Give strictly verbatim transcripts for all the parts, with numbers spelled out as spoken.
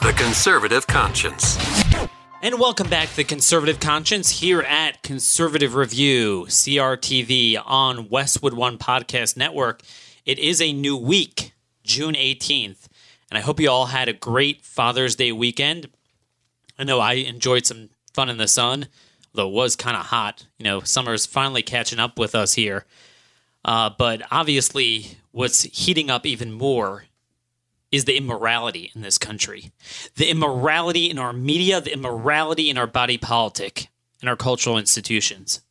The Conservative Conscience. And welcome back to The Conservative Conscience here at Conservative Review, C R T V, on Westwood One Podcast Network. It is a new week, June eighteenth, and I hope you all had a great Father's Day weekend. I know I enjoyed some fun in the sun, though it was kind of hot. You know, summer's finally catching up with us here. Uh, but obviously, what's heating up even more is the immorality in this country, the immorality in our media, the immorality in our body politic, in our cultural institutions.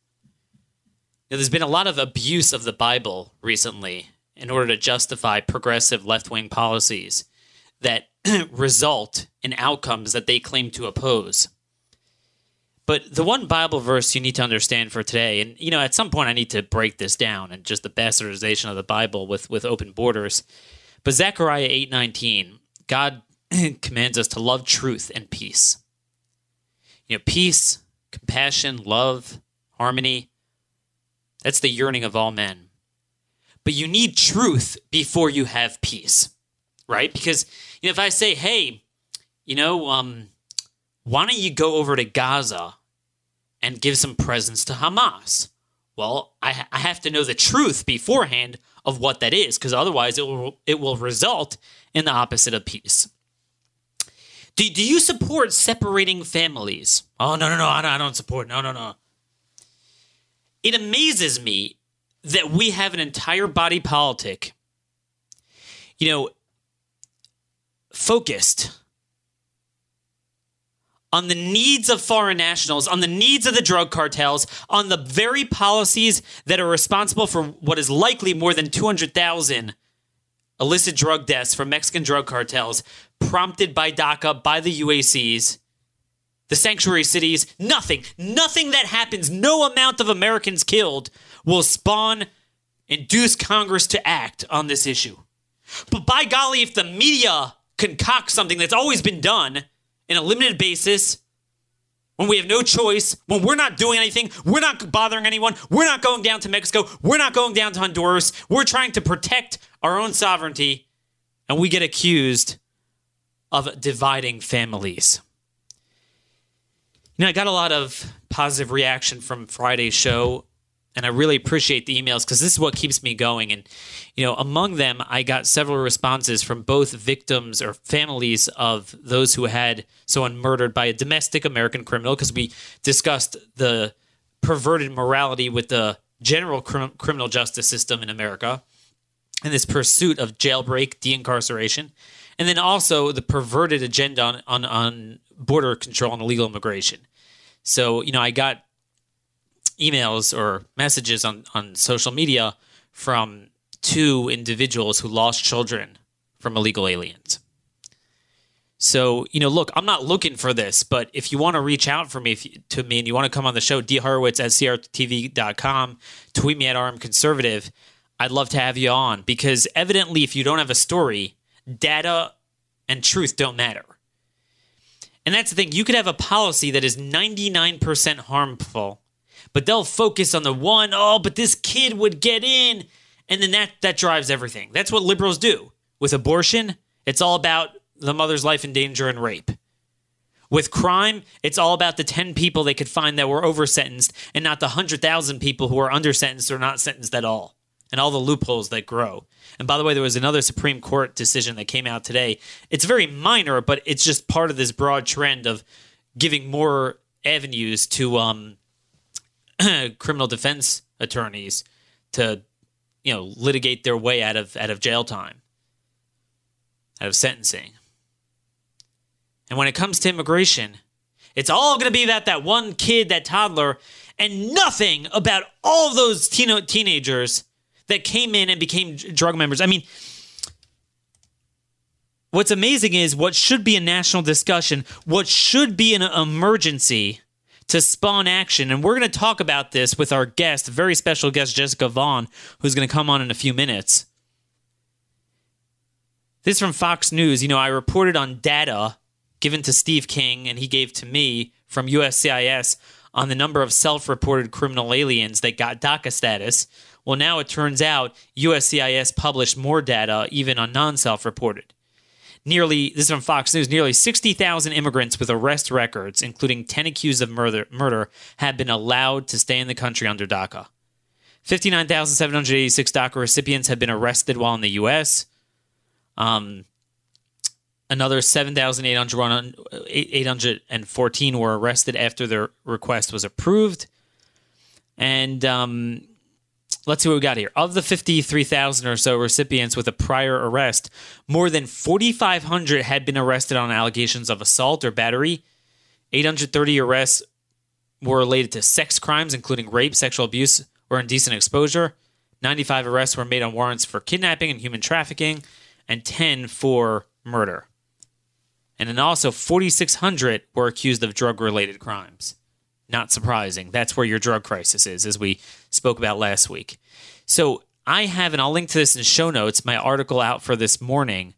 Now, there's been a lot of abuse of the Bible recently in order to justify progressive left-wing policies that result in outcomes that they claim to oppose. But the one Bible verse you need to understand for today, and you know, at some point I need to break this down and just the bastardization of the Bible with, with open borders. But Zechariah eight nineteen, God commands us to love truth and peace. You know, peace, compassion, love, harmony, that's the yearning of all men. But you need truth before you have peace, right? Because you know, if I say, hey, you know, um, why don't you go over to Gaza and give some presents to Hamas? Well, I, I have to know the truth beforehand of what that is, because otherwise it will it will result in the opposite of peace. Do, do you support separating families? Oh, no, no, no, I don't, I don't support. No, no, no. It amazes me that we have an entire body politic, you know, focused on the needs of foreign nationals, on the needs of the drug cartels, on the very policies that are responsible for what is likely more than two hundred thousand illicit drug deaths from Mexican drug cartels, prompted by DACA, by the U A Cs, the sanctuary cities. Nothing, nothing that happens, no amount of Americans killed will spawn, induce Congress to act on this issue. But by golly, if the media concocts something that's always been done, in a limited basis, when we have no choice, when we're not doing anything, we're not bothering anyone, we're not going down to Mexico, we're not going down to Honduras, we're trying to protect our own sovereignty, and we get accused of dividing families. You know, I got a lot of positive reaction from Friday's show, and I really appreciate the emails because this is what keeps me going. And, you know, among them, I got several responses from both victims or families of those who had someone murdered by a domestic American criminal, because we discussed the perverted morality with the general crim- criminal justice system in America and this pursuit of jailbreak, de-incarceration, and then also the perverted agenda on, on, on border control and illegal immigration. So, you know, I got emails or messages on, on social media from two individuals who lost children from illegal aliens. So, you know, look, I'm not looking for this, but if you want to reach out for me, if you, to me and you want to come on the show, d horowitz at c r t v dot com, tweet me at R M Conservative. I'd love to have you on, because evidently if you don't have a story, data and truth don't matter. And that's the thing. You could have a policy that is ninety-nine percent harmful, but they'll focus on the one, oh, but this kid would get in. And then that that drives everything. That's what liberals do. With abortion, it's all about the mother's life in danger and rape. With crime, it's all about the ten people they could find that were over-sentenced and not the one hundred thousand people who are under-sentenced or not sentenced at all, and all the loopholes that grow. And by the way, there was another Supreme Court decision that came out today. It's very minor, but it's just part of this broad trend of giving more avenues to um. criminal defense attorneys to, you know, litigate their way out of out of jail time, out of sentencing. And when it comes to immigration, it's all going to be about that one kid, that toddler, and nothing about all those teen- teenagers that came in and became drug members. I mean, What's amazing is what should be a national discussion, what should be an emergency to spawn action. And we're going to talk about this with our guest, very special guest, Jessica Vaughan, who's going to come on in a few minutes. This is from Fox News. You know, I reported on data given to Steve King and he gave to me from U S C I S on the number of self-reported criminal aliens that got DACA status. Well, now it turns out U S C I S published more data even on non-self-reported. Nearly, this is from Fox News, nearly sixty thousand immigrants with arrest records, including ten accused of murder, murder, have been allowed to stay in the country under DACA. fifty-nine thousand seven hundred eighty-six DACA recipients have been arrested while in the U S. Um, another seven thousand eight hundred fourteen were arrested after their request was approved. And um, let's see what we got here. Of the fifty-three thousand or so recipients with a prior arrest, more than four thousand five hundred had been arrested on allegations of assault or battery. eight hundred thirty arrests were related to sex crimes, including rape, sexual abuse, or indecent exposure. ninety-five arrests were made on warrants for kidnapping and human trafficking, and ten for murder. And then also four thousand six hundred were accused of drug-related crimes. Not surprising. That's where your drug crisis is, as we spoke about last week. So I have, and I'll link to this in show notes, my article out for this morning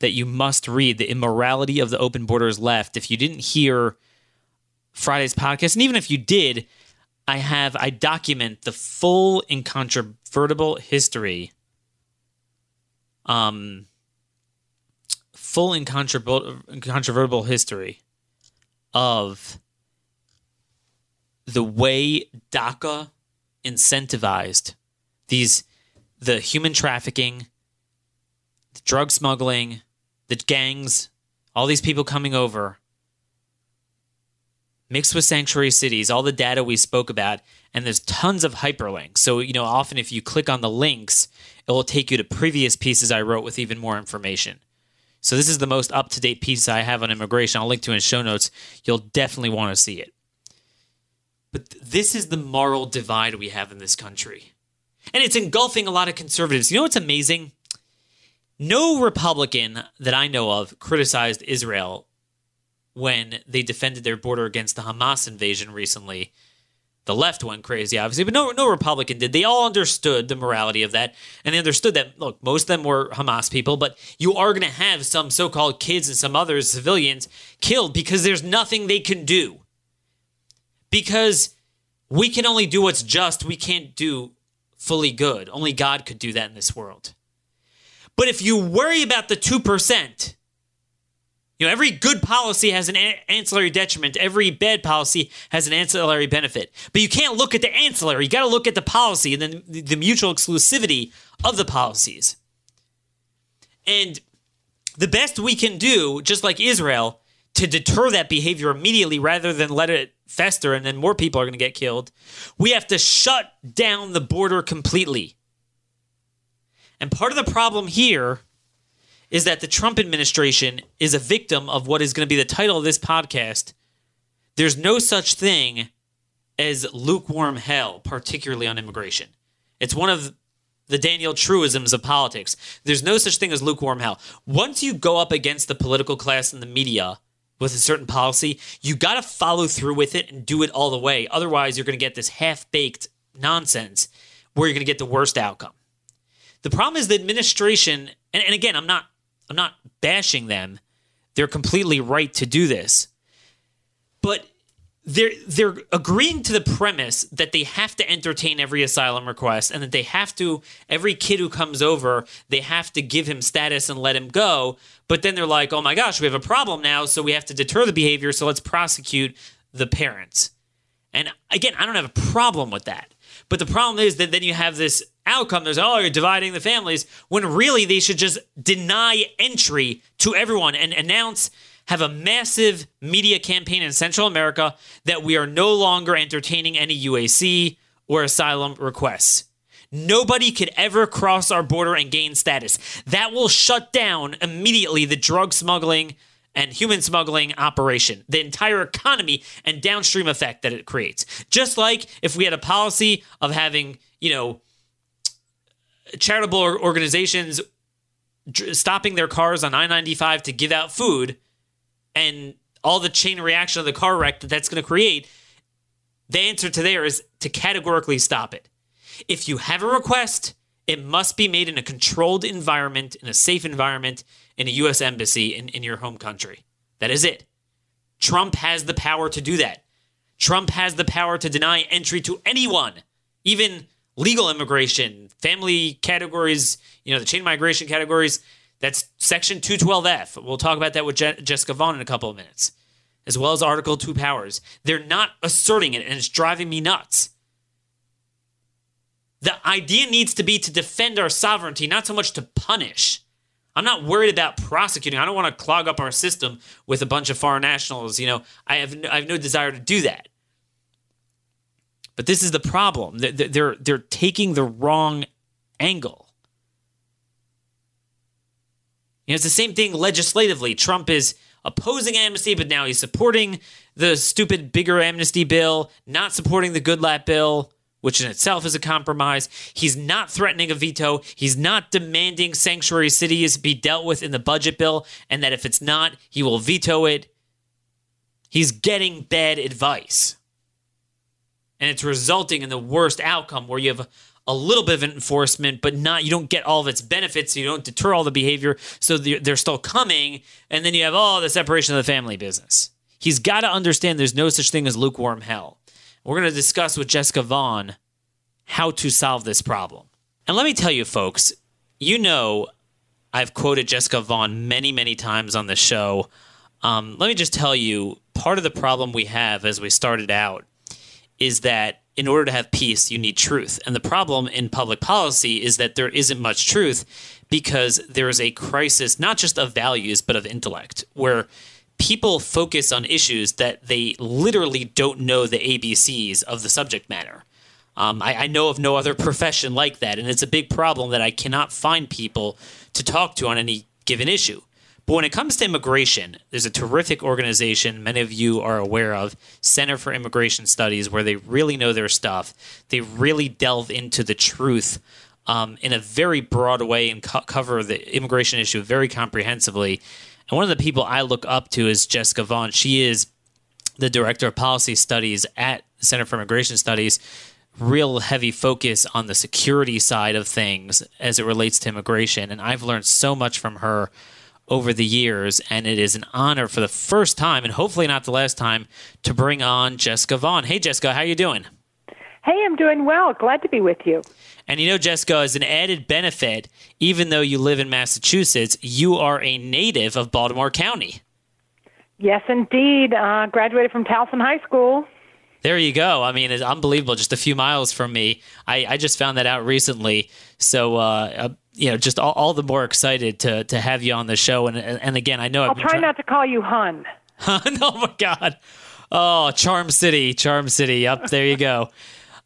that you must read, The Immorality of the Open Borders Left. If you didn't hear Friday's podcast, and even if you did, I have, I document the full incontrovertible history um, full incontrovertible history of the way DACA incentivized these, the human trafficking, the drug smuggling, the gangs, all these people coming over, mixed with sanctuary cities, all the data we spoke about, and there's tons of hyperlinks. So, you know, often if you click on the links, it will take you to previous pieces I wrote with even more information. So this is the most up-to-date piece I have on immigration. I'll link to it in show notes. You'll definitely want to see it. But this is the moral divide we have in this country. And it's engulfing a lot of conservatives. You know what's amazing? No Republican that I know of criticized Israel when they defended their border against the Hamas invasion recently. The left went crazy, obviously, but no, no Republican did. They all understood the morality of that, and they understood that, look, most of them were Hamas people, but you are going to have some so-called kids and some others, civilians, killed because there's nothing they can do. Because we can only do what's just. We can't do fully good. Only God could do that in this world. But if you worry about the two percent, you know, every good policy has an a- ancillary detriment. Every bad policy has an ancillary benefit. But you can't look at the ancillary. You got to look at the policy and then the mutual exclusivity of the policies. And the best we can do, just like Israel, to deter that behavior immediately rather than let it fester and then more people are going to get killed, we have to shut down the border completely. And part of the problem here is that the Trump administration is a victim of what is going to be the title of this podcast. There's no such thing as lukewarm hell, particularly on immigration. It's one of the Daniel truisms of politics. There's no such thing as lukewarm hell. Once you go up against the political class and the media with a certain policy, you got to follow through with it and do it all the way. Otherwise, you're going to get this half-baked nonsense where you're going to get the worst outcome. The problem is the administration, and, and again, I'm not, I'm not bashing them. They're completely right to do this. But they're, they're agreeing to the premise that they have to entertain every asylum request and that they have to, every kid who comes over, they have to give him status and let him go. But then they're like, oh my gosh, we have a problem now, so we have to deter the behavior, so let's prosecute the parents. And again, I don't have a problem with that. But the problem is that then you have this outcome. There's, oh, you're dividing the families, when really they should just deny entry to everyone and announce, have a massive media campaign in Central America that we are no longer entertaining any U A C or asylum requests. Nobody could ever cross our border and gain status. That will shut down immediately the drug smuggling and human smuggling operation, the entire economy and downstream effect that it creates. Just like if we had a policy of having, you know, charitable organizations stopping their cars on I ninety-five to give out food and all the chain reaction of the car wreck that that's going to create, the answer to there is to categorically stop it. If you have a request, it must be made in a controlled environment, in a safe environment, in a U S embassy in, in your home country. That is it. Trump has the power to do that. Trump has the power to deny entry to anyone, even legal immigration, family categories, you know, the chain migration categories. That's Section two twelve F. We'll talk about that with Je- Jessica Vaughan in a couple of minutes, as well as Article two powers. They're not asserting it, and it's driving me nuts. The idea needs to be to defend our sovereignty, not so much to punish. I'm not worried about prosecuting. I don't want to clog up our system with a bunch of foreign nationals. You know, I have no, I have no desire to do that. But this is the problem. They're, they're, they're taking the wrong angle. You know, it's the same thing legislatively. Trump is opposing amnesty, but now he's supporting the stupid bigger amnesty bill, not supporting the Goodlatte bill, which in itself is a compromise. He's not threatening a veto. He's not demanding sanctuary cities be dealt with in the budget bill, and that if it's not, he will veto it. He's getting bad advice. And it's resulting in the worst outcome, where you have a little bit of enforcement, but not, you don't get all of its benefits. So you don't deter all the behavior. So they're still coming. And then you have all the separation of the family business. He's got to understand there's no such thing as lukewarm hell. We're going to discuss with Jessica Vaughan how to solve this problem. And let me tell you, folks, you know I've quoted Jessica Vaughan many, many times on this show. Um, let me just tell you, part of the problem we have as we started out is that in order to have peace, you need truth. And the problem in public policy is that there isn't much truth, because there is a crisis, not just of values, but of intellect, where people focus on issues that they literally don't know the A B Cs of the subject matter. Um, I, I know of no other profession like that, and it's a big problem that I cannot find people to talk to on any given issue. But when it comes to immigration, there's a terrific organization many of you are aware of, Center for Immigration Studies, where they really know their stuff. They really delve into the truth um, in a very broad way and co- cover the immigration issue very comprehensively. And one of the people I look up to is Jessica Vaughan. She is the director of policy studies at the Center for Immigration Studies. Real heavy focus on the security side of things as it relates to immigration. And I've learned so much from her over the years. And it is an honor for the first time, and hopefully not the last time, to bring on Jessica Vaughan. Hey, Jessica, how are you doing? Hey, I'm doing well. Glad to be with you. And you know, Jessica, as an added benefit, even though you live in Massachusetts, you are a native of Baltimore County. Yes, indeed. Uh, graduated from Towson High School. There you go. I mean, it's unbelievable. Just a few miles from me. I, I just found that out recently. So, uh, you know, just all, all the more excited to to have you on the show. And and again, I know I'll I've try trying... not to call you Hun. Hun? Oh, my God. Oh, Charm City. Charm City. Yep, there you go.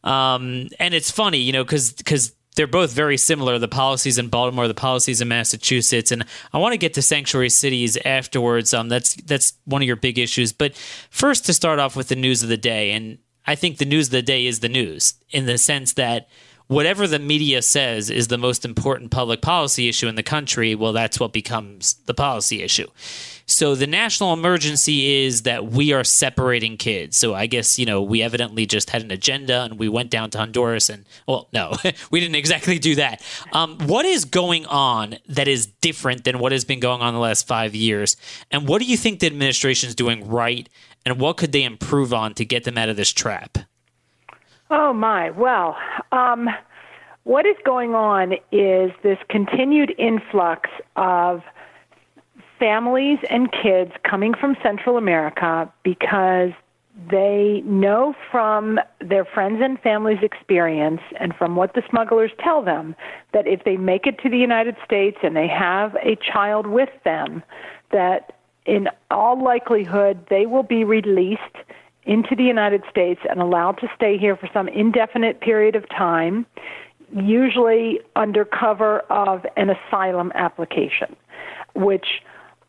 Um, and it's funny, you know, because because they're both very similar, the policies in Baltimore, the policies in Massachusetts. And I want to get to sanctuary cities afterwards. Um, that's that's one of your big issues. But first, to start off with the news of the day. And I think the news of the day is the news, in the sense that whatever the media says is the most important public policy issue in the country, well, that's what becomes the policy issue. So the national emergency is that we are separating kids. So I guess, you know, we evidently just had an agenda, and we went down to Honduras and, well, no, we didn't exactly do that. Um, what is going on that is different than what has been going on the last five years? And what do you think the administration is doing right? And what could they improve on to get them out of this trap? Oh, my. Well, um, what is going on is this continued influx of families and kids coming from Central America, because they know from their friends and family's experience and from what the smugglers tell them that if they make it to the United States and they have a child with them, that in all likelihood they will be released into the United States and allowed to stay here for some indefinite period of time, usually under cover of an asylum application, which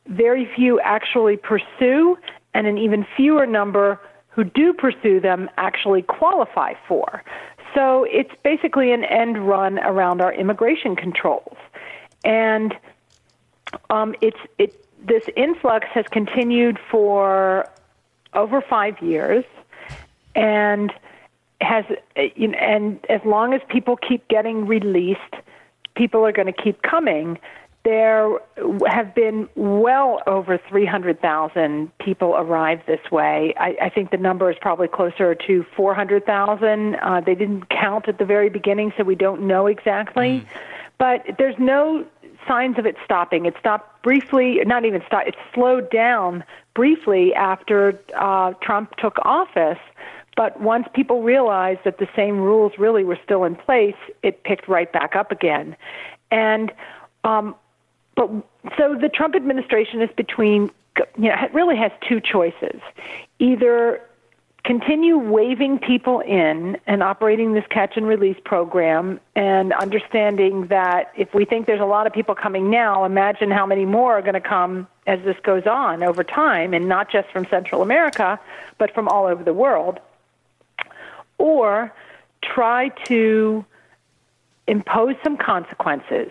very few actually pursue, and an even fewer number who do pursue them actually qualify for. So it's basically an end run around our immigration controls. And um, it's it this influx has continued for over five years, and has you know, and as long as people keep getting released, people are going to keep coming. There have been well over three hundred thousand people arrive this way. I, I think the number is probably closer to four hundred thousand. Uh, they didn't count at the very beginning, so we don't know exactly. Mm. But there's no signs of it stopping. It stopped briefly, not even stopped, it slowed down briefly after uh, Trump took office. But once people realized that the same rules really were still in place, it picked right back up again. And um, but so the Trump administration is between, you know, really has two choices. Either continue waving people in and operating this catch and release program and understanding that if we think there's a lot of people coming now, imagine how many more are going to come as this goes on over time, and not just from Central America, but from all over the world. Or try to impose some consequences.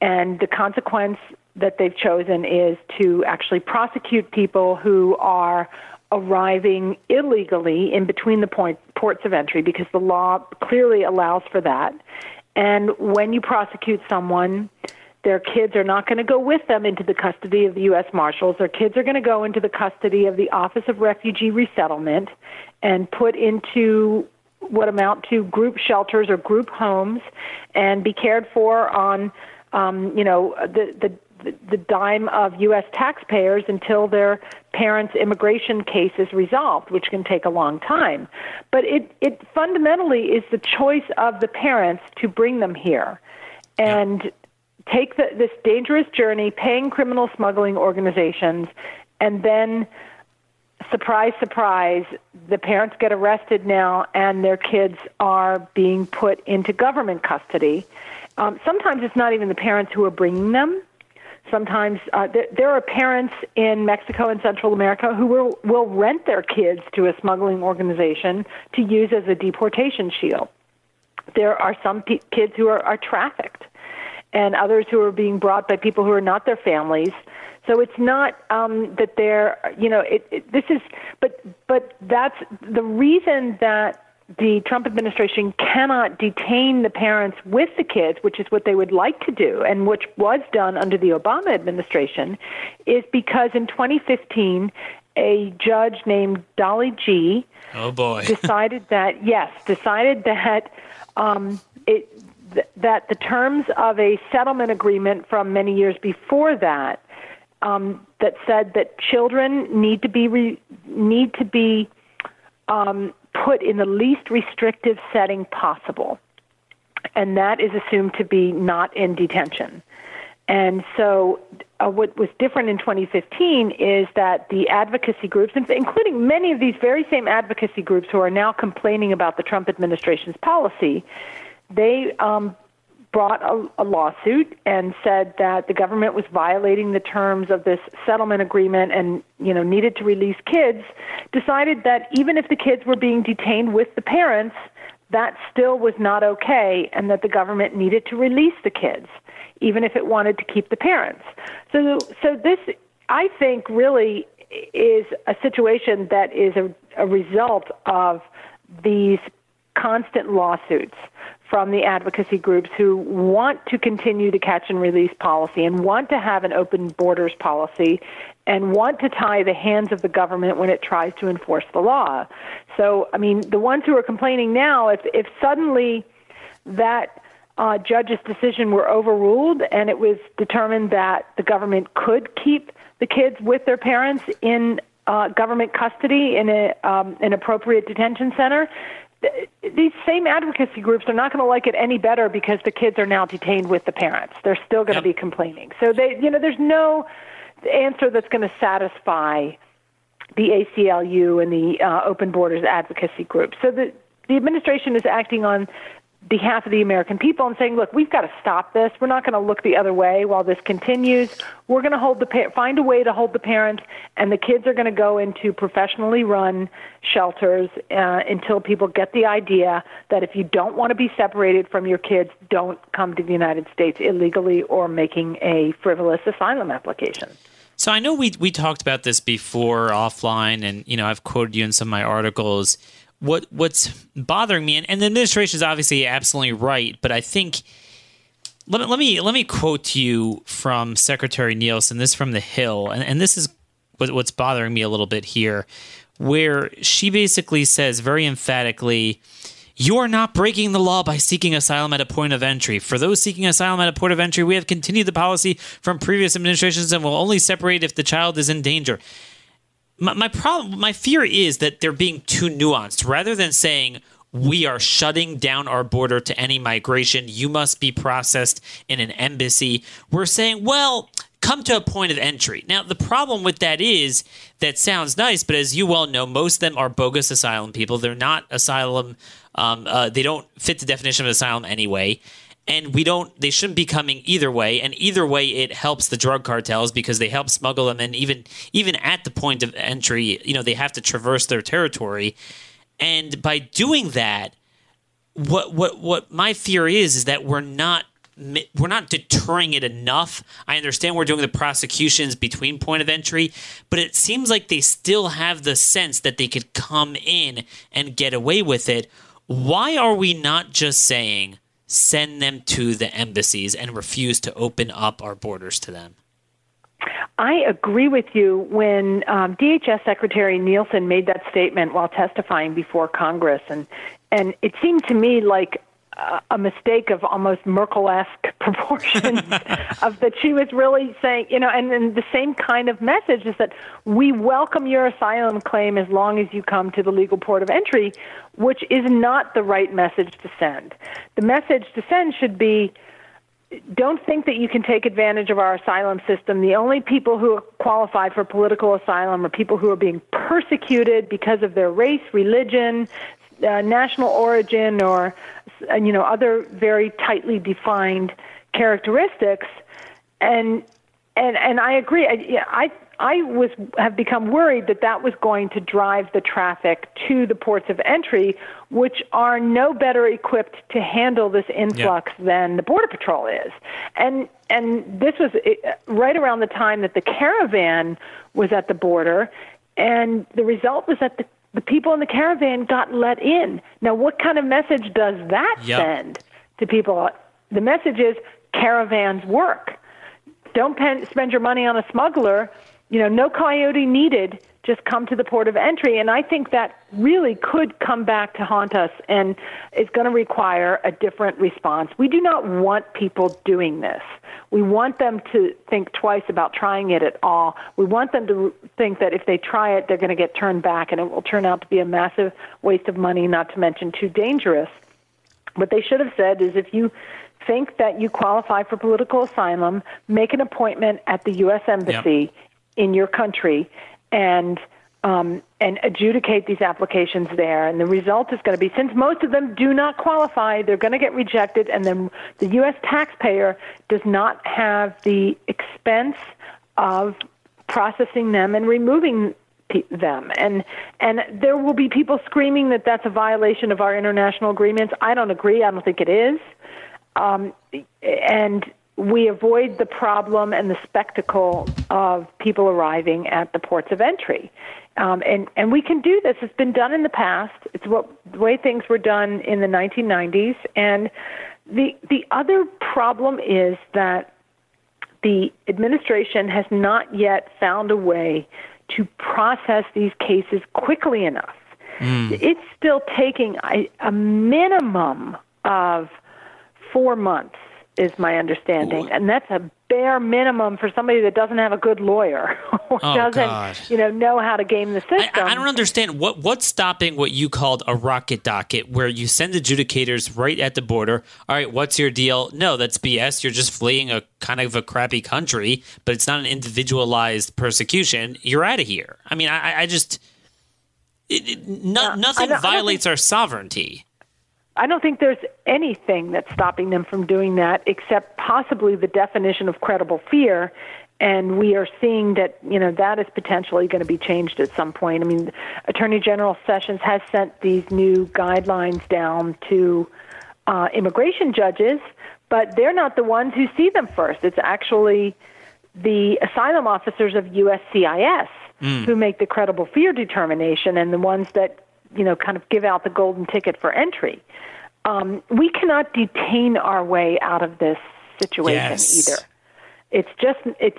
And the consequence that they've chosen is to actually prosecute people who are arriving illegally in between the point, ports of entry, because the law clearly allows for that. And when you prosecute someone, their kids are not going to go with them into the custody of the U S Marshals. Their kids are going to go into the custody of the Office of Refugee Resettlement and put into what amount to group shelters or group homes and be cared for on Um, you know, the, the, the dime of U S taxpayers until their parents' immigration case is resolved, which can take a long time. But it, it fundamentally is the choice of the parents to bring them here and take the, this dangerous journey, paying criminal smuggling organizations, and then, surprise, surprise, the parents get arrested now and their kids are being put into government custody. Um, sometimes it's not even the parents who are bringing them. Sometimes uh, th- there are parents in Mexico and Central America who will, will rent their kids to a smuggling organization to use as a deportation shield. There are some p- kids who are, are trafficked, and others who are being brought by people who are not their families. So it's not um, that they're, you know, it, it, this is, but but that's the reason that the Trump administration cannot detain the parents with the kids, which is what they would like to do, and which was done under the Obama administration, is because in twenty fifteen, a judge named Dolly G. Oh boy. decided that, yes, decided that um, it th- that the terms of a settlement agreement from many years before that, um, that said that children need to be re- need to be um, put in the least restrictive setting possible. And that is assumed to be not in detention. And so uh, what was different in twenty fifteen is that the advocacy groups, including many of these very same advocacy groups who are now complaining about the Trump administration's policy, they um, brought a, a lawsuit and said that the government was violating the terms of this settlement agreement and, you know, needed to release kids, decided that even if the kids were being detained with the parents, that still was not okay, and that the government needed to release the kids, even if it wanted to keep the parents. So, so this, I think, really is a situation that is a, a result of these constant lawsuits from the advocacy groups who want to continue the catch and release policy and want to have an open borders policy and want to tie the hands of the government when it tries to enforce the law. So, I mean, the ones who are complaining now, if, if suddenly that uh, judge's decision were overruled and it was determined that the government could keep the kids with their parents in uh, government custody in a, um, an appropriate detention center, these same advocacy groups are not going to like it any better because the kids are now detained with the parents. They're still going yep. to be complaining. So they, you know, there's no answer that's going to satisfy the A C L U and the uh, open borders advocacy group. So the, the administration is acting on behalf of the American people and saying, look, we've got to stop this. We're not going to look the other way while this continues. We're going to hold the pa- find a way to hold the parents, and the kids are going to go into professionally run shelters uh, until people get the idea that if you don't want to be separated from your kids, don't come to the United States illegally or making a frivolous asylum application. So I know we we talked about this before offline, and you know I've quoted you in some of my articles. What what's bothering me, and, and the administration is obviously absolutely right, but I think let me let me let me quote to you from Secretary Nielsen. This is from The Hill, and, and this is what, what's bothering me a little bit here, where she basically says very emphatically, "You are not breaking the law by seeking asylum at a point of entry. For those seeking asylum at a point of entry, we have continued the policy from previous administrations and will only separate if the child is in danger." My, my problem, my fear is that they're being too nuanced. Rather than saying we are shutting down our border to any migration, you must be processed in an embassy, we're saying, well, come to a point of entry. Now, the problem with that is that sounds nice, but as you well know, most of them are bogus asylum people. They're not asylum. Um, uh, they don't fit the definition of asylum anyway. And we don't. They shouldn't be coming either way. And either way, it helps the drug cartels because they help smuggle them. And even even at the point of entry, you know, they have to traverse their territory. And by doing that, what what what my fear is is that we're not we're not deterring it enough. I understand we're doing the prosecutions between point of entry, but it seems like they still have the sense that they could come in and get away with it. Why are we not just saying, send them to the embassies and refuse to open up our borders to them? I agree with you. When um, D H S Secretary Nielsen made that statement while testifying before Congress, and and it seemed to me like uh, a mistake of almost Merkel-esque proportions of that she was really saying, you know, and, and the same kind of message is that we welcome your asylum claim as long as you come to the legal port of entry, which is not the right message to send. The message to send should be, don't think that you can take advantage of our asylum system. The only people who qualify for political asylum are people who are being persecuted because of their race, religion, uh, national origin, or you know other very tightly defined characteristics. And and and I agree. I, yeah, I I was have become worried that that was going to drive the traffic to the ports of entry, which are no better equipped to handle this influx yeah. than the Border Patrol is. And and this was right around the time that the caravan was at the border, and the result was that the, the people in the caravan got let in. Now, what kind of message does that yep. send to people? The message is, caravans work. Don't pen, spend your money on a smuggler. You know, no coyote needed, just come to the port of entry. And I think that really could come back to haunt us and is going to require a different response. We do not want people doing this. We want them to think twice about trying it at all. We want them to think that if they try it, they're going to get turned back, and it will turn out to be a massive waste of money, not to mention too dangerous. What they should have said is, if you think that you qualify for political asylum, make an appointment at the U S Embassy. Yep. in your country, and um, and adjudicate these applications there. And the result is going to be, since most of them do not qualify, they're going to get rejected, and then the U S taxpayer does not have the expense of processing them and removing pe- them. And and there will be people screaming that that's a violation of our international agreements. I don't agree. I don't think it is. Um, and... We avoid the problem and the spectacle of people arriving at the ports of entry. Um, and, and we can do this. It's been done in the past. It's what the way things were done in the nineteen nineties. And the the other problem is that the administration has not yet found a way to process these cases quickly enough. Mm. It's still taking a, a minimum of four months. Is my understanding, and that's a bare minimum for somebody that doesn't have a good lawyer or oh, doesn't, God. you know, know how to game the system. I, I don't understand what what's stopping what you called a rocket docket, where you send adjudicators right at the border. All right, what's your deal? No, that's B S. You're just fleeing a kind of a crappy country, but it's not an individualized persecution. You're out of here. I mean, I, I just it, it, no, no, nothing I violates I our sovereignty. I don't think there's anything that's stopping them from doing that except possibly the definition of credible fear. And we are seeing that, you know, that is potentially going to be changed at some point. I mean, Attorney General Sessions has sent these new guidelines down to uh, immigration judges, but they're not the ones who see them first. It's actually the asylum officers of U S C I S mm. who make the credible fear determination and the ones that, you know, kind of give out the golden ticket for entry. Um, we cannot detain our way out of this situation yes. either. It's just it's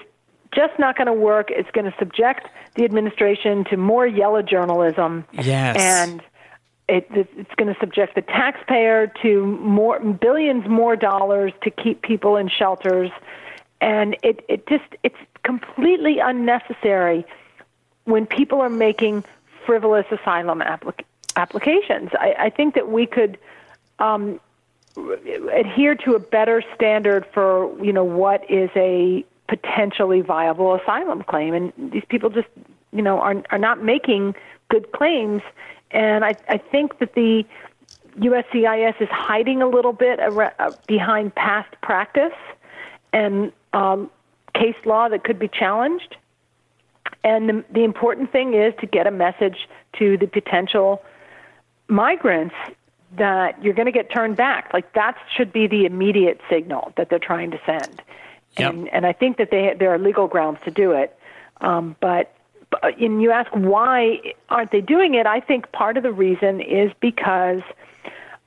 just not going to work. It's going to subject the administration to more yellow journalism, yes. and it, it's going to subject the taxpayer to more billions more dollars to keep people in shelters, and it, it just it's completely unnecessary when people are making frivolous asylum applic- applications. I, I think that we could. Um, adhere to a better standard for, you know, what is a potentially viable asylum claim. And these people just, you know, are are not making good claims. And I, I think that the U S C I S is hiding a little bit behind past practice and um, case law that could be challenged. And the, the important thing is to get a message to the potential migrants that you're going to get turned back. Like, that should be the immediate signal that they're trying to send. Yep. And and I think that they there are legal grounds to do it. Um, but, but and you ask, why aren't they doing it? I think part of the reason is because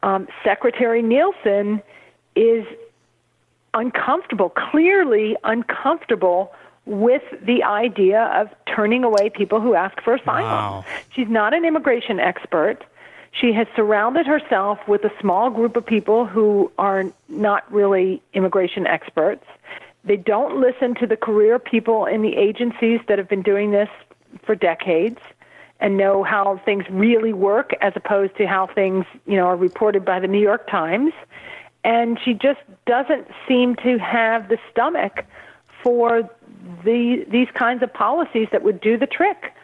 um, Secretary Nielsen is uncomfortable, clearly uncomfortable with the idea of turning away people who ask for asylum. Wow. She's not an immigration expert. She has surrounded herself with a small group of people who are not really immigration experts. They don't listen to the career people in the agencies that have been doing this for decades and know how things really work as opposed to how things, you know, are reported by the New York Times. And she just doesn't seem to have the stomach for the these kinds of policies that would do the trick.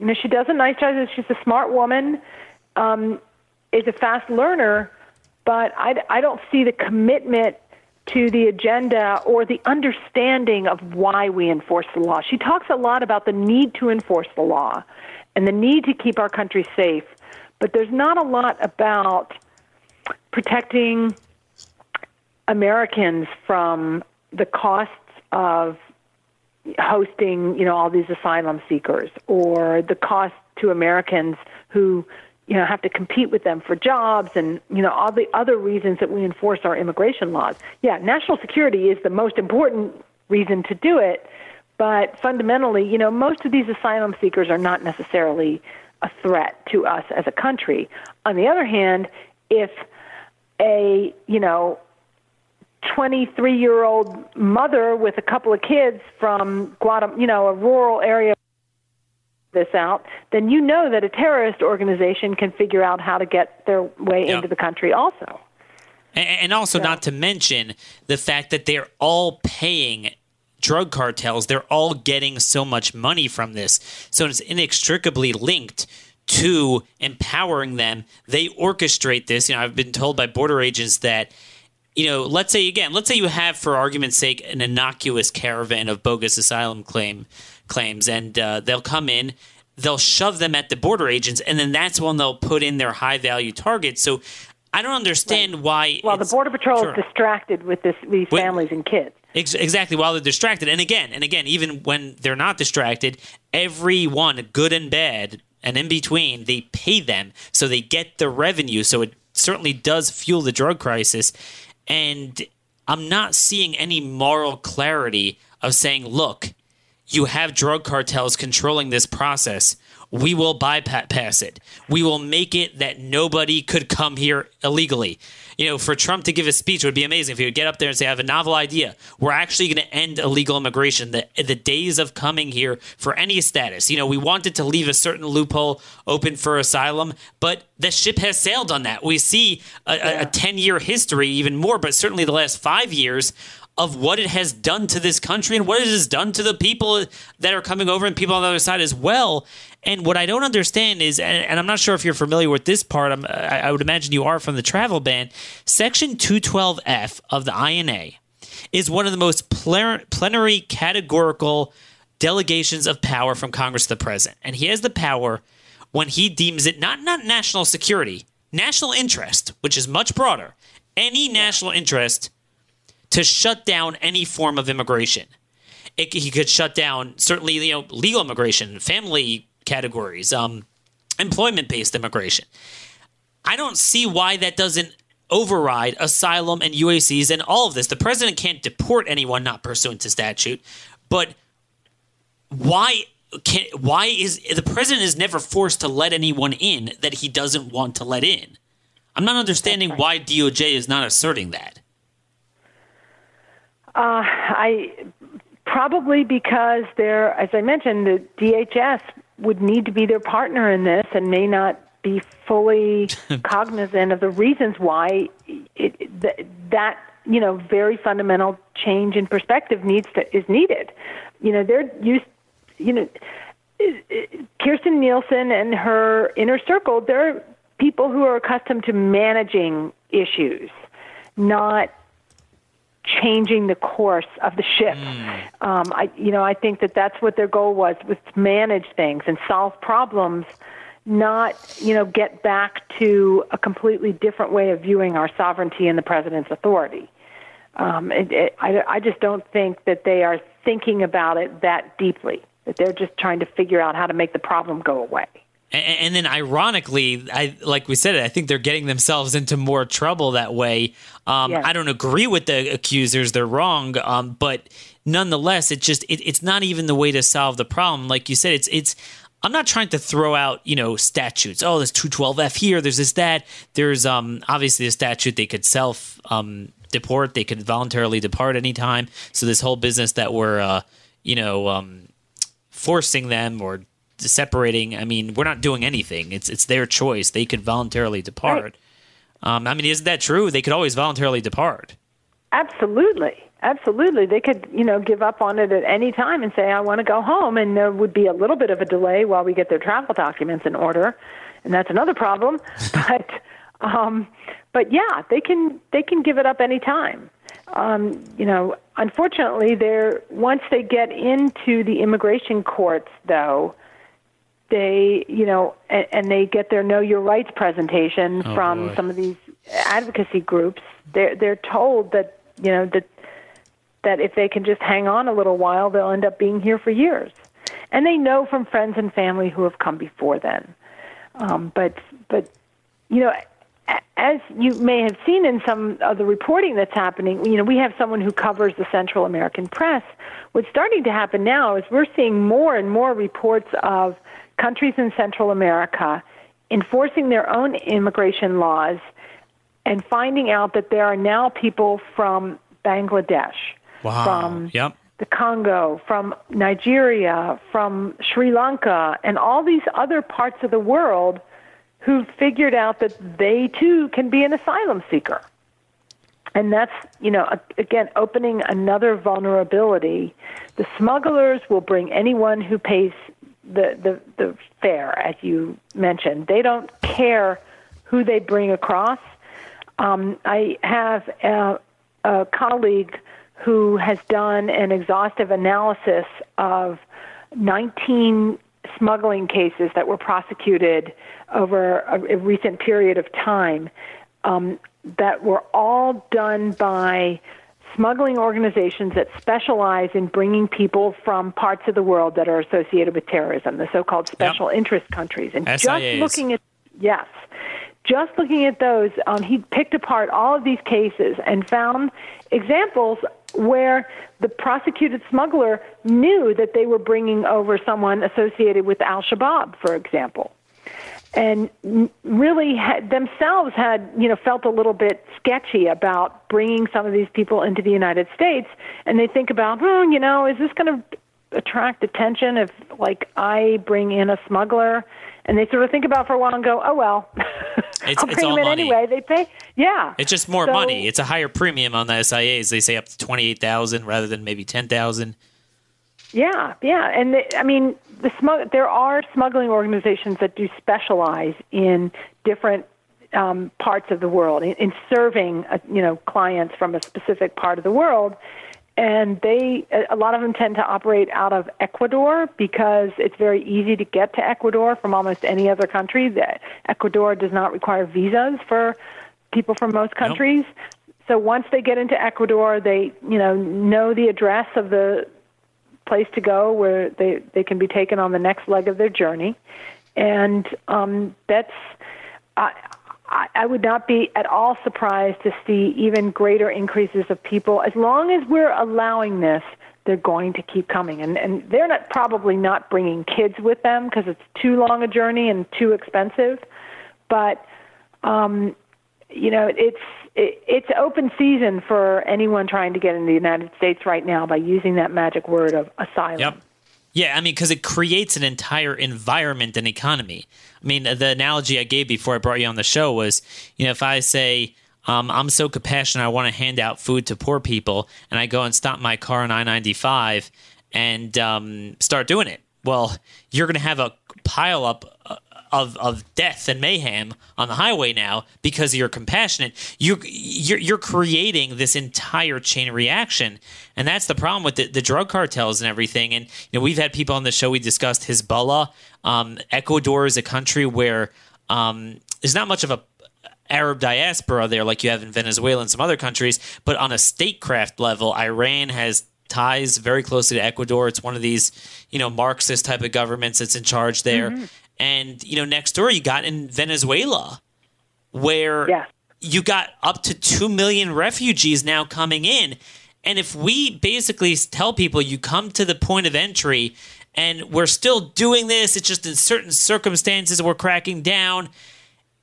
You know, she does a nice job. She's a smart woman. Um, is a fast learner, but I, I don't see the commitment to the agenda or the understanding of why we enforce the law. She talks a lot about the need to enforce the law and the need to keep our country safe, but there's not a lot about protecting Americans from the costs of hosting, you know, all these asylum seekers or the cost to Americans who you know, have to compete with them for jobs and, you know, all the other reasons that we enforce our immigration laws. Yeah, national security is the most important reason to do it, but fundamentally, you know, most of these asylum seekers are not necessarily a threat to us as a country. On the other hand, if a, you know, twenty-three-year-old mother with a couple of kids from Guatemala, you know, a rural area this out, then you know that a terrorist organization can figure out how to get their way yep. into the country also. And, and also so. Not to mention the fact that they're all paying drug cartels. They're all getting so much money from this. So it's inextricably linked to empowering them. They orchestrate this. You know, I've been told by border agents that, you know, let's say again, let's say you have, for argument's sake, an innocuous caravan of bogus asylum claim claims, and uh, they'll come in, they'll shove them at the border agents, and then that's when they'll put in their high-value targets. So I don't understand right. why. Well, the Border Patrol sure. is distracted with this, these when, families and kids. Ex- exactly, while they're distracted. And again, and again, even when they're not distracted, everyone, good and bad, and in between, they pay them, so they get the revenue. So it certainly does fuel the drug crisis. And I'm not seeing any moral clarity of saying, look, you have drug cartels controlling this process. We will bypass it. We will make it that nobody could come here illegally. You know, for Trump to give a speech would be amazing if he would get up there and say, I have a novel idea. We're actually going to end illegal immigration, the, the days of coming here for any status. You know, we wanted to leave a certain loophole open for asylum, but the ship has sailed on that. We see a, yeah. a, a ten-year history, even more, but certainly the last five years of what it has done to this country and what it has done to the people that are coming over and people on the other side as well. And what I don't understand is, and, and I'm not sure if you're familiar with this part, I'm, I, I would imagine you are from the travel ban, Section two twelve F of the I N A is one of the most plenary categorical delegations of power from Congress to the president. And he has the power when he deems it not, not national security, national interest, which is much broader, any national interest to shut down any form of immigration. It, he could shut down certainly, you know, legal immigration, family categories, um, employment-based immigration. I don't see why that doesn't override asylum and U A Cs and all of this. The president can't deport anyone not pursuant to statute, but why can, why is the president is never forced to let anyone in that he doesn't want to let in? I'm not understanding why D O J is not asserting that. Uh, I probably because they're, as I mentioned, the D H S would need to be their partner in this and may not be fully cognizant of the reasons why it, th- that you know very fundamental change in perspective needs to, is needed. You know, they're used. You know, Kirstjen Nielsen and her inner circle, they're people who are accustomed to managing issues, not changing the course of the ship. Mm. Um, I, you know, I think that that's what their goal was, was to manage things and solve problems, not, you know, get back to a completely different way of viewing our sovereignty and the president's authority. Um, it, it, I, I just don't think that they are thinking about it that deeply, that they're just trying to figure out how to make the problem go away. And then ironically, I, like we said, I think they're getting themselves into more trouble that way. Um, yes. I don't agree with the accusers. They're wrong. Um, but nonetheless, it just it, it's not even the way to solve the problem. Like you said, it's it's I'm not trying to throw out, you know, statutes. Oh, there's two twelve F here. There's this, that. There's um, obviously a statute they could self um, deport. They could voluntarily depart anytime. So this whole business that we're, uh, you know, um, forcing them or separating. I mean, we're not doing anything. It's it's their choice. They could voluntarily depart. Right. Um, I mean, isn't that true? They could always voluntarily depart. Absolutely. Absolutely. They could, you know, give up on it at any time and say, I want to go home. And there would be a little bit of a delay while we get their travel documents in order. And that's another problem. but, um, but yeah, they can they can give it up any time. Um, you know, unfortunately, they're once they get into the immigration courts, though, they, you know, and, and they get their Know Your Rights presentation oh, from boy. some of these advocacy groups. They're, they're told that, you know, that that if they can just hang on a little while, they'll end up being here for years. And they know from friends and family who have come before then. Um, but, but, you know, as you may have seen in some of the reporting that's happening, you know, we have someone who covers the Central American press. What's starting to happen now is we're seeing more and more reports of countries in Central America enforcing their own immigration laws and finding out that there are now people from Bangladesh, wow. from yep. the Congo, from Nigeria, from Sri Lanka, and all these other parts of the world who've figured out that they, too, can be an asylum seeker. And that's, you know, again, opening another vulnerability. The smugglers will bring anyone who pays The, the the fare, as you mentioned. They don't care who they bring across. Um, I have a, a colleague who has done an exhaustive analysis of nineteen smuggling cases that were prosecuted over a, a recent period of time um, that were all done by smuggling organizations that specialize in bringing people from parts of the world that are associated with terrorism, the so-called special yep. interest countries. And S I As. just looking at, yes, just looking at those, um, he picked apart all of these cases and found examples where the prosecuted smuggler knew that they were bringing over someone associated with Al-Shabaab, for example, and really had, themselves had, you know, felt a little bit sketchy about bringing some of these people into the United States. And they think about, hmm, you know, is this going to attract attention if, like, I bring in a smuggler? And they sort of think about it for a while and go, oh, well, It's, I'll it's all money. Anyway, they pay. Yeah. It's just more so, money. It's a higher premium on the S I As. They say up to twenty-eight thousand dollars rather than maybe ten thousand dollars. Yeah, yeah. And they, I mean, the smug, there are smuggling organizations that do specialize in different um, parts of the world, in, in serving, uh, you know, clients from a specific part of the world. And they, a lot of them tend to operate out of Ecuador because it's very easy to get to Ecuador from almost any other country. That Ecuador does not require visas for people from most countries. Nope. So once they get into Ecuador, they, you know, know the address of the place to go where they, they can be taken on the next leg of their journey. And um, that's... Uh, I would not be at all surprised to see even greater increases of people. As long as we're allowing this, they're going to keep coming. And, and they're not probably not bringing kids with them because it's too long a journey and too expensive. But, um, you know, it's it, it's open season for anyone trying to get into the United States right now by using that magic word of asylum. Yep. Yeah, I mean, because it creates an entire environment and economy. I mean, the analogy I gave before I brought you on the show was, you know, if I say, um, I'm so compassionate, I want to hand out food to poor people, and I go and stop my car on I ninety-five and um, start doing it. Well, you're going to have a pile up of, of death and mayhem on the highway now because you're compassionate. You, you're, you're creating this entire chain reaction. And that's the problem with the, the drug cartels and everything. And you know, we've had people on the show. We discussed Hezbollah. Um, Ecuador is a country where um, there's not much of a Arab diaspora there, like you have in Venezuela and some other countries. But on a statecraft level, Iran has ties very closely to Ecuador. It's one of these, you know, Marxist type of governments that's in charge there. Mm-hmm. And you know, next door you got in Venezuela, where yeah. you got up to two million refugees now coming in. And if we basically tell people you come to the point of entry and we're still doing this, it's just in certain circumstances we're cracking down,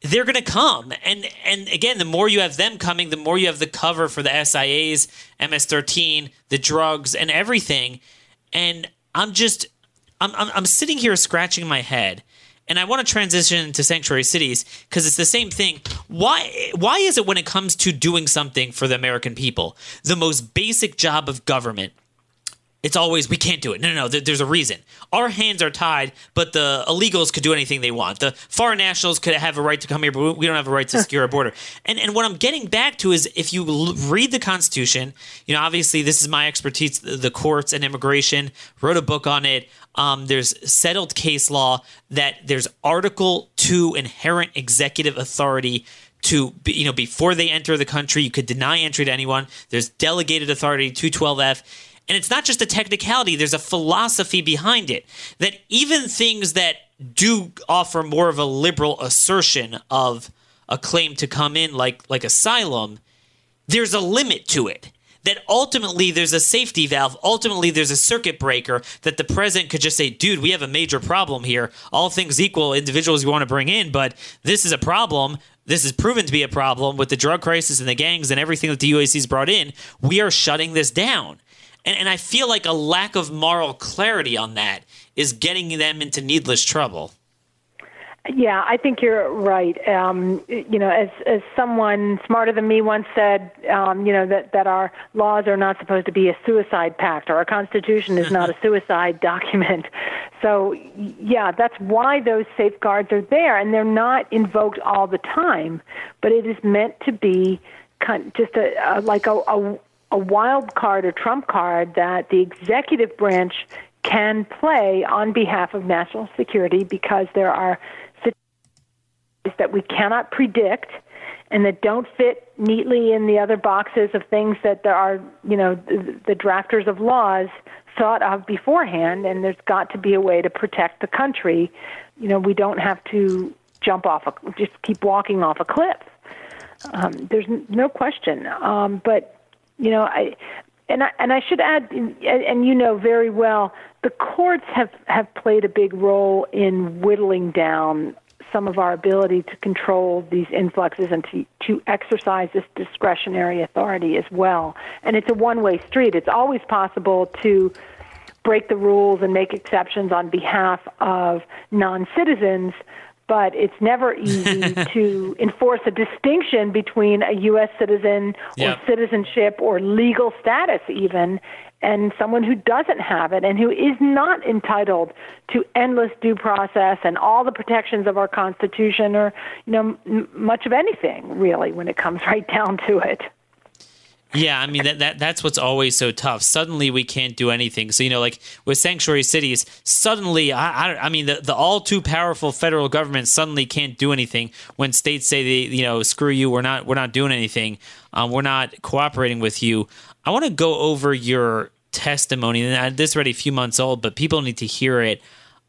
they're going to come. And and again, the more you have them coming, the more you have the cover for the S I As, M S thirteen, the drugs and everything. And I'm just I'm I'm, I'm sitting here scratching my head. And I want to transition to sanctuary cities because it's the same thing. Why why is it when it comes to doing something for the American people, the most basic job of government, it's always we can't do it. No, no, no. There, there's a reason. Our hands are tied, but the illegals could do anything they want. The foreign nationals could have a right to come here, but we don't have a right to secure our border. And and what I'm getting back to is if you l- read the Constitution, you know, obviously this is my expertise, the, the courts and immigration, wrote a book on it. Um, there's settled case law that there's Article two inherent executive authority to, be, you know, before they enter the country, you could deny entry to anyone. There's delegated authority, two twelve F. And it's not just a technicality. There's a philosophy behind it that even things that do offer more of a liberal assertion of a claim to come in, like like asylum, there's a limit to it. That ultimately there's a safety valve, ultimately there's a circuit breaker that the president could just say, dude, we have a major problem here. All things equal, individuals you want to bring in, but this is a problem. This is proven to be a problem with the drug crisis and the gangs and everything that the U A Cs brought in. We are shutting this down. And, and I feel like a lack of moral clarity on that is getting them into needless trouble. Yeah, I think you're right. Um, you know, as as someone smarter than me once said, um, you know, that, that our laws are not supposed to be a suicide pact, or our Constitution is not a suicide document. So, yeah, that's why those safeguards are there, and they're not invoked all the time, but it is meant to be kind of just a, a like a, a, a wild card or trump card that the executive branch can play on behalf of national security, because there are that we cannot predict and that don't fit neatly in the other boxes of things that there are, you know, the, the drafters of laws thought of beforehand, and there's got to be a way to protect the country. You know, we don't have to jump off, a, just keep walking off a cliff. Um, there's no question. Um, but, you know, I, and I, and I should add, and you know very well, the courts have, have played a big role in whittling down some of our ability to control these influxes and to, to exercise this discretionary authority as well. And it's a one-way street. It's always possible to break the rules and make exceptions on behalf of non-citizens, but it's never easy to enforce a distinction between a U S citizen or yep. citizenship or legal status even and someone who doesn't have it and who is not entitled to endless due process and all the protections of our Constitution or, you know, m- much of anything, really, when it comes right down to it. Yeah, I mean, that, that that's what's always so tough. Suddenly we can't do anything. So, you know, like with sanctuary cities, suddenly, I, I, I mean, the, the all too powerful federal government suddenly can't do anything when states say, they, you know, screw you, we're not we're not doing anything. Um, we're not cooperating with you. I want to go over your testimony. And this is already a few months old, but people need to hear it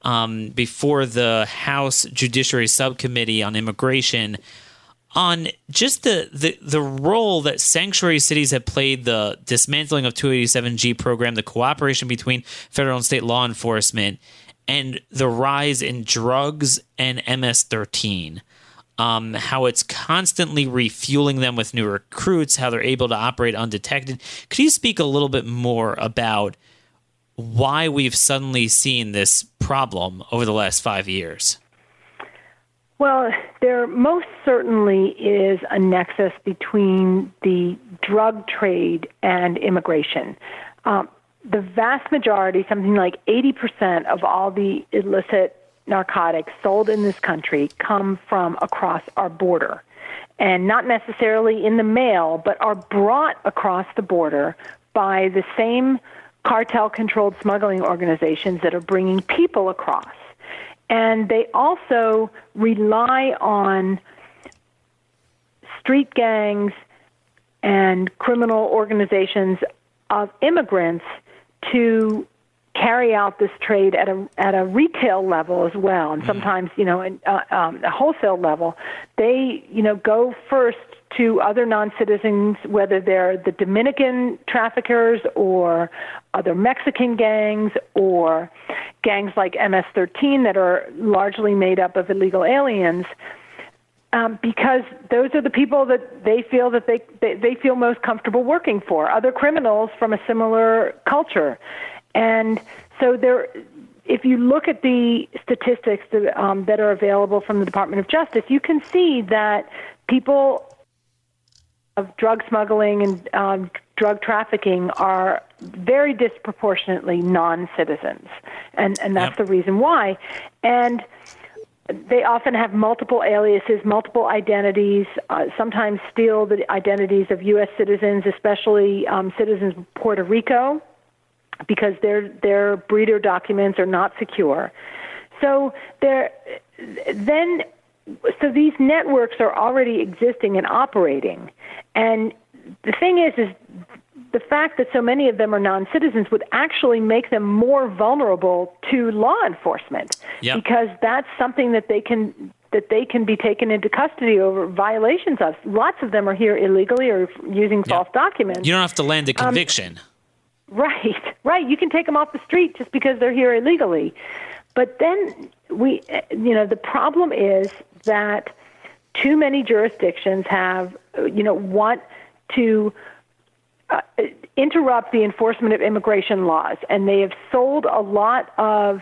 um, before the House Judiciary Subcommittee on Immigration on just the, the, the role that sanctuary cities have played, the dismantling of two eighty-seven G program, the cooperation between federal and state law enforcement, and the rise in drugs and M S thirteen, um, how it's constantly refueling them with new recruits, how they're able to operate undetected. Could you speak a little bit more about why we've suddenly seen this problem over the last five years? Well, there most certainly is a nexus between the drug trade and immigration. Um, the vast majority, something like eighty percent of all the illicit narcotics sold in this country come from across our border, and not necessarily in the mail, but are brought across the border by the same cartel-controlled smuggling organizations that are bringing people across. And they also rely on street gangs and criminal organizations of immigrants to carry out this trade at a at a retail level as well, and sometimes, you know, in, uh, um, a wholesale level. They, you know, go first to other non-citizens, whether they're the Dominican traffickers or other Mexican gangs or gangs like M S thirteen that are largely made up of illegal aliens, um, because those are the people that they feel that they, they, they feel most comfortable working for, other criminals from a similar culture. And so there, if you look at the statistics that, um, that are available from the Department of Justice, you can see that people of drug smuggling and um, drug trafficking are very disproportionately non-citizens. And, and that's yep. the reason why. And they often have multiple aliases, multiple identities, uh, sometimes steal the identities of U S citizens, especially um, citizens of Puerto Rico, because their their breeder documents are not secure. So there, then... So these networks are already existing and operating. And the thing is, is the fact that so many of them are non-citizens would actually make them more vulnerable to law enforcement, yep. because that's something that they can that they can be taken into custody over violations of. Lots of them are here illegally or using false yep. documents. You don't have to land a conviction. Um, right, right. You can take them off the street just because they're here illegally. But then we, you know, the problem is that too many jurisdictions have, you know, want to uh, interrupt the enforcement of immigration laws. And they have sold a lot of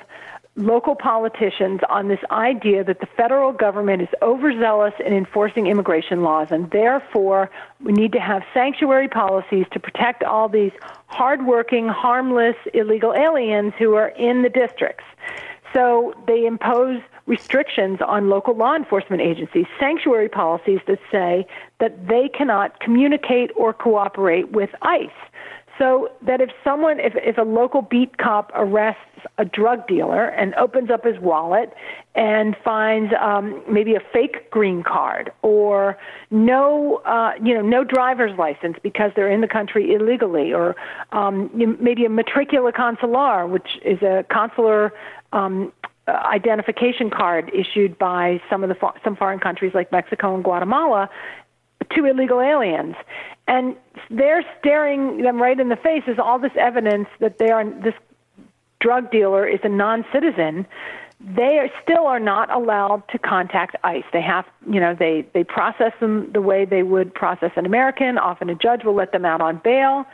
local politicians on this idea that the federal government is overzealous in enforcing immigration laws. And therefore, we need to have sanctuary policies to protect all these hardworking, harmless, illegal aliens who are in the districts. So they impose restrictions on local law enforcement agencies, sanctuary policies that say that they cannot communicate or cooperate with ICE. So that if someone, if, if a local beat cop arrests a drug dealer and opens up his wallet and finds um, maybe a fake green card or no, uh, you know, no driver's license because they're in the country illegally, or um, maybe a matricula consular, which is a consular Um, uh, identification card issued by some of the fo- some foreign countries like Mexico and Guatemala to illegal aliens, and they're staring them right in the face is all this evidence that they are this drug dealer is a non-citizen. They are still are not allowed to contact ICE. They have, you know, they they process them the way they would process an American. Often a judge will let them out on bail,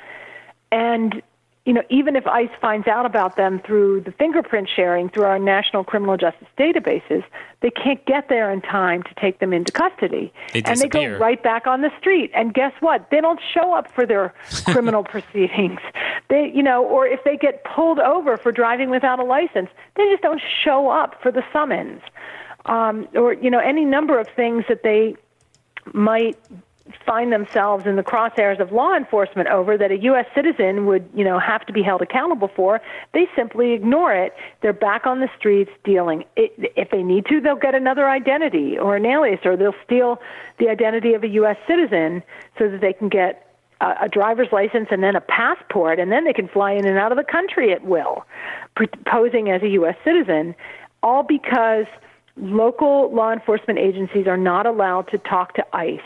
and you know, even if ICE finds out about them through the fingerprint sharing, through our national criminal justice databases, they can't get there in time to take them into custody. They and they go right back on the street. And guess what? They don't show up for their criminal proceedings. They, you know, or if they get pulled over for driving without a license, they just don't show up for the summons. Um, or, you know, any number of things that they might find themselves in the crosshairs of law enforcement over that a U S citizen would, you know, have to be held accountable for. They simply ignore it. They're back on the streets dealing. It, if they need to, they'll get another identity or an alias, or they'll steal the identity of a U S citizen so that they can get a, a driver's license and then a passport, and then they can fly in and out of the country at will, posing as a U S citizen, all because local law enforcement agencies are not allowed to talk to ICE.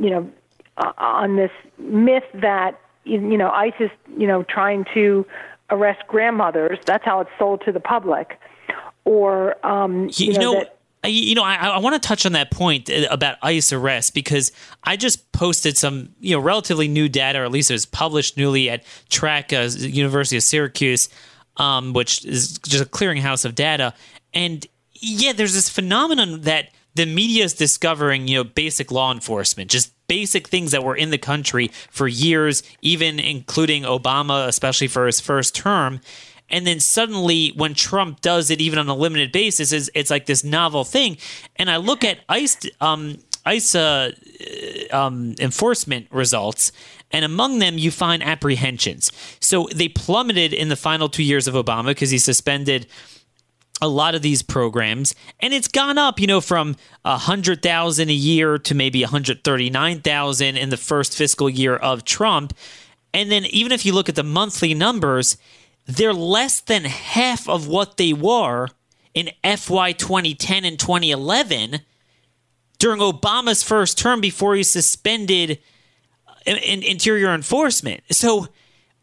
You know, uh, on this myth that, you know, ICE is, you know, trying to arrest grandmothers. That's how it's sold to the public. Or, um, you, you know, know that- you know, I, I want to touch on that point about ICE arrests, because I just posted some, you know, relatively new data, or at least it was published newly at TRAC, uh, University of Syracuse, um, which is just a clearinghouse of data. And yeah, there's this phenomenon that the media is discovering, you know, basic law enforcement, just basic things that were in the country for years, even including Obama, especially for his first term. And then suddenly when Trump does it, even on a limited basis, it's, it's like this novel thing. And I look at ICE, um, ICE uh, um, enforcement results, and among them you find apprehensions. So they plummeted in the final two years of Obama because he suspended a lot of these programs, and it's gone up, you know, from one hundred thousand a year to maybe one hundred thirty-nine thousand in the first fiscal year of Trump. And then even if you look at the monthly numbers, they're less than half of what they were in F Y twenty ten and twenty eleven during Obama's first term before he suspended interior enforcement. So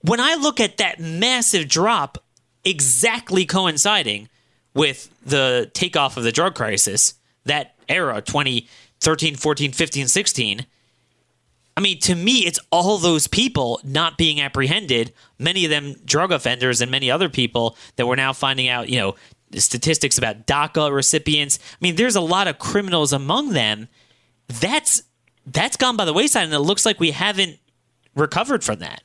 when I look at that massive drop exactly coinciding with the takeoff of the drug crisis, that era, twenty thirteen, fourteen, fifteen, sixteen, I mean, to me, it's all those people not being apprehended, many of them drug offenders and many other people that we're now finding out, you know, statistics about DACA recipients. I mean, there's a lot of criminals among them. That's that's gone by the wayside, and it looks like we haven't recovered from that.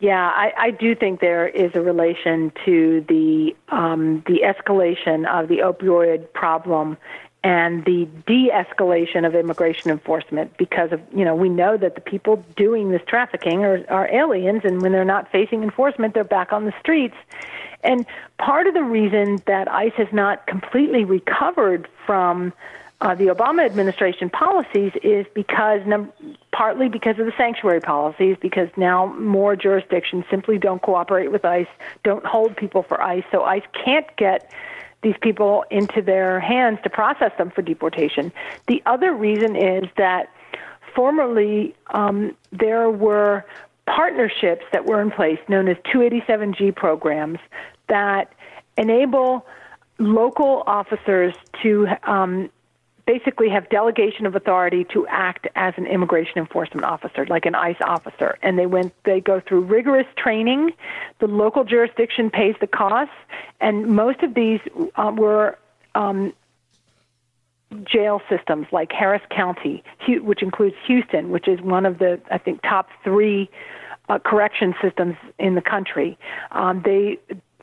Yeah, I, I do think there is a relation to the um, the escalation of the opioid problem and the de-escalation of immigration enforcement, because of, you know, we know that the people doing this trafficking are, are aliens, and when they're not facing enforcement, they're back on the streets. And part of the reason that ICE has not completely recovered from Uh, the Obama administration policies is because, num- partly because of the sanctuary policies, because now more jurisdictions simply don't cooperate with ICE, don't hold people for ICE, so ICE can't get these people into their hands to process them for deportation. The other reason is that formerly um, there were partnerships that were in place known as two eighty-seven G programs that enable local officers to um, basically have delegation of authority to act as an immigration enforcement officer, like an ICE officer. And they went, they go through rigorous training. The local jurisdiction pays the costs. And most of these uh, were um, jail systems like Harris County, which includes Houston, which is one of the, I think, top three uh, correction systems in the country. Um, they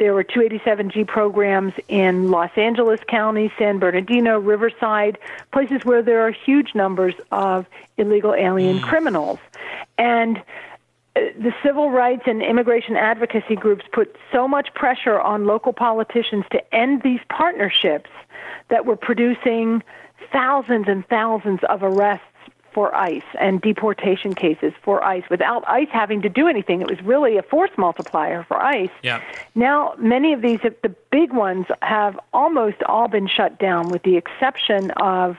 There were two eighty-seven G programs in Los Angeles County, San Bernardino, Riverside, places where there are huge numbers of illegal alien criminals. And the civil rights and immigration advocacy groups put so much pressure on local politicians to end these partnerships that were producing thousands and thousands of arrests for ICE and deportation cases for ICE without ICE having to do anything. It was really a force multiplier for ICE. Yeah. Now, many of these, the big ones, have almost all been shut down, with the exception of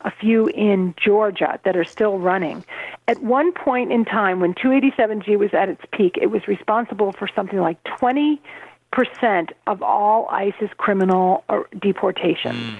a few in Georgia that are still running. At one point in time, when two eighty-seven G was at its peak, it was responsible for something like twenty percent of all ICE's criminal deportations. Mm.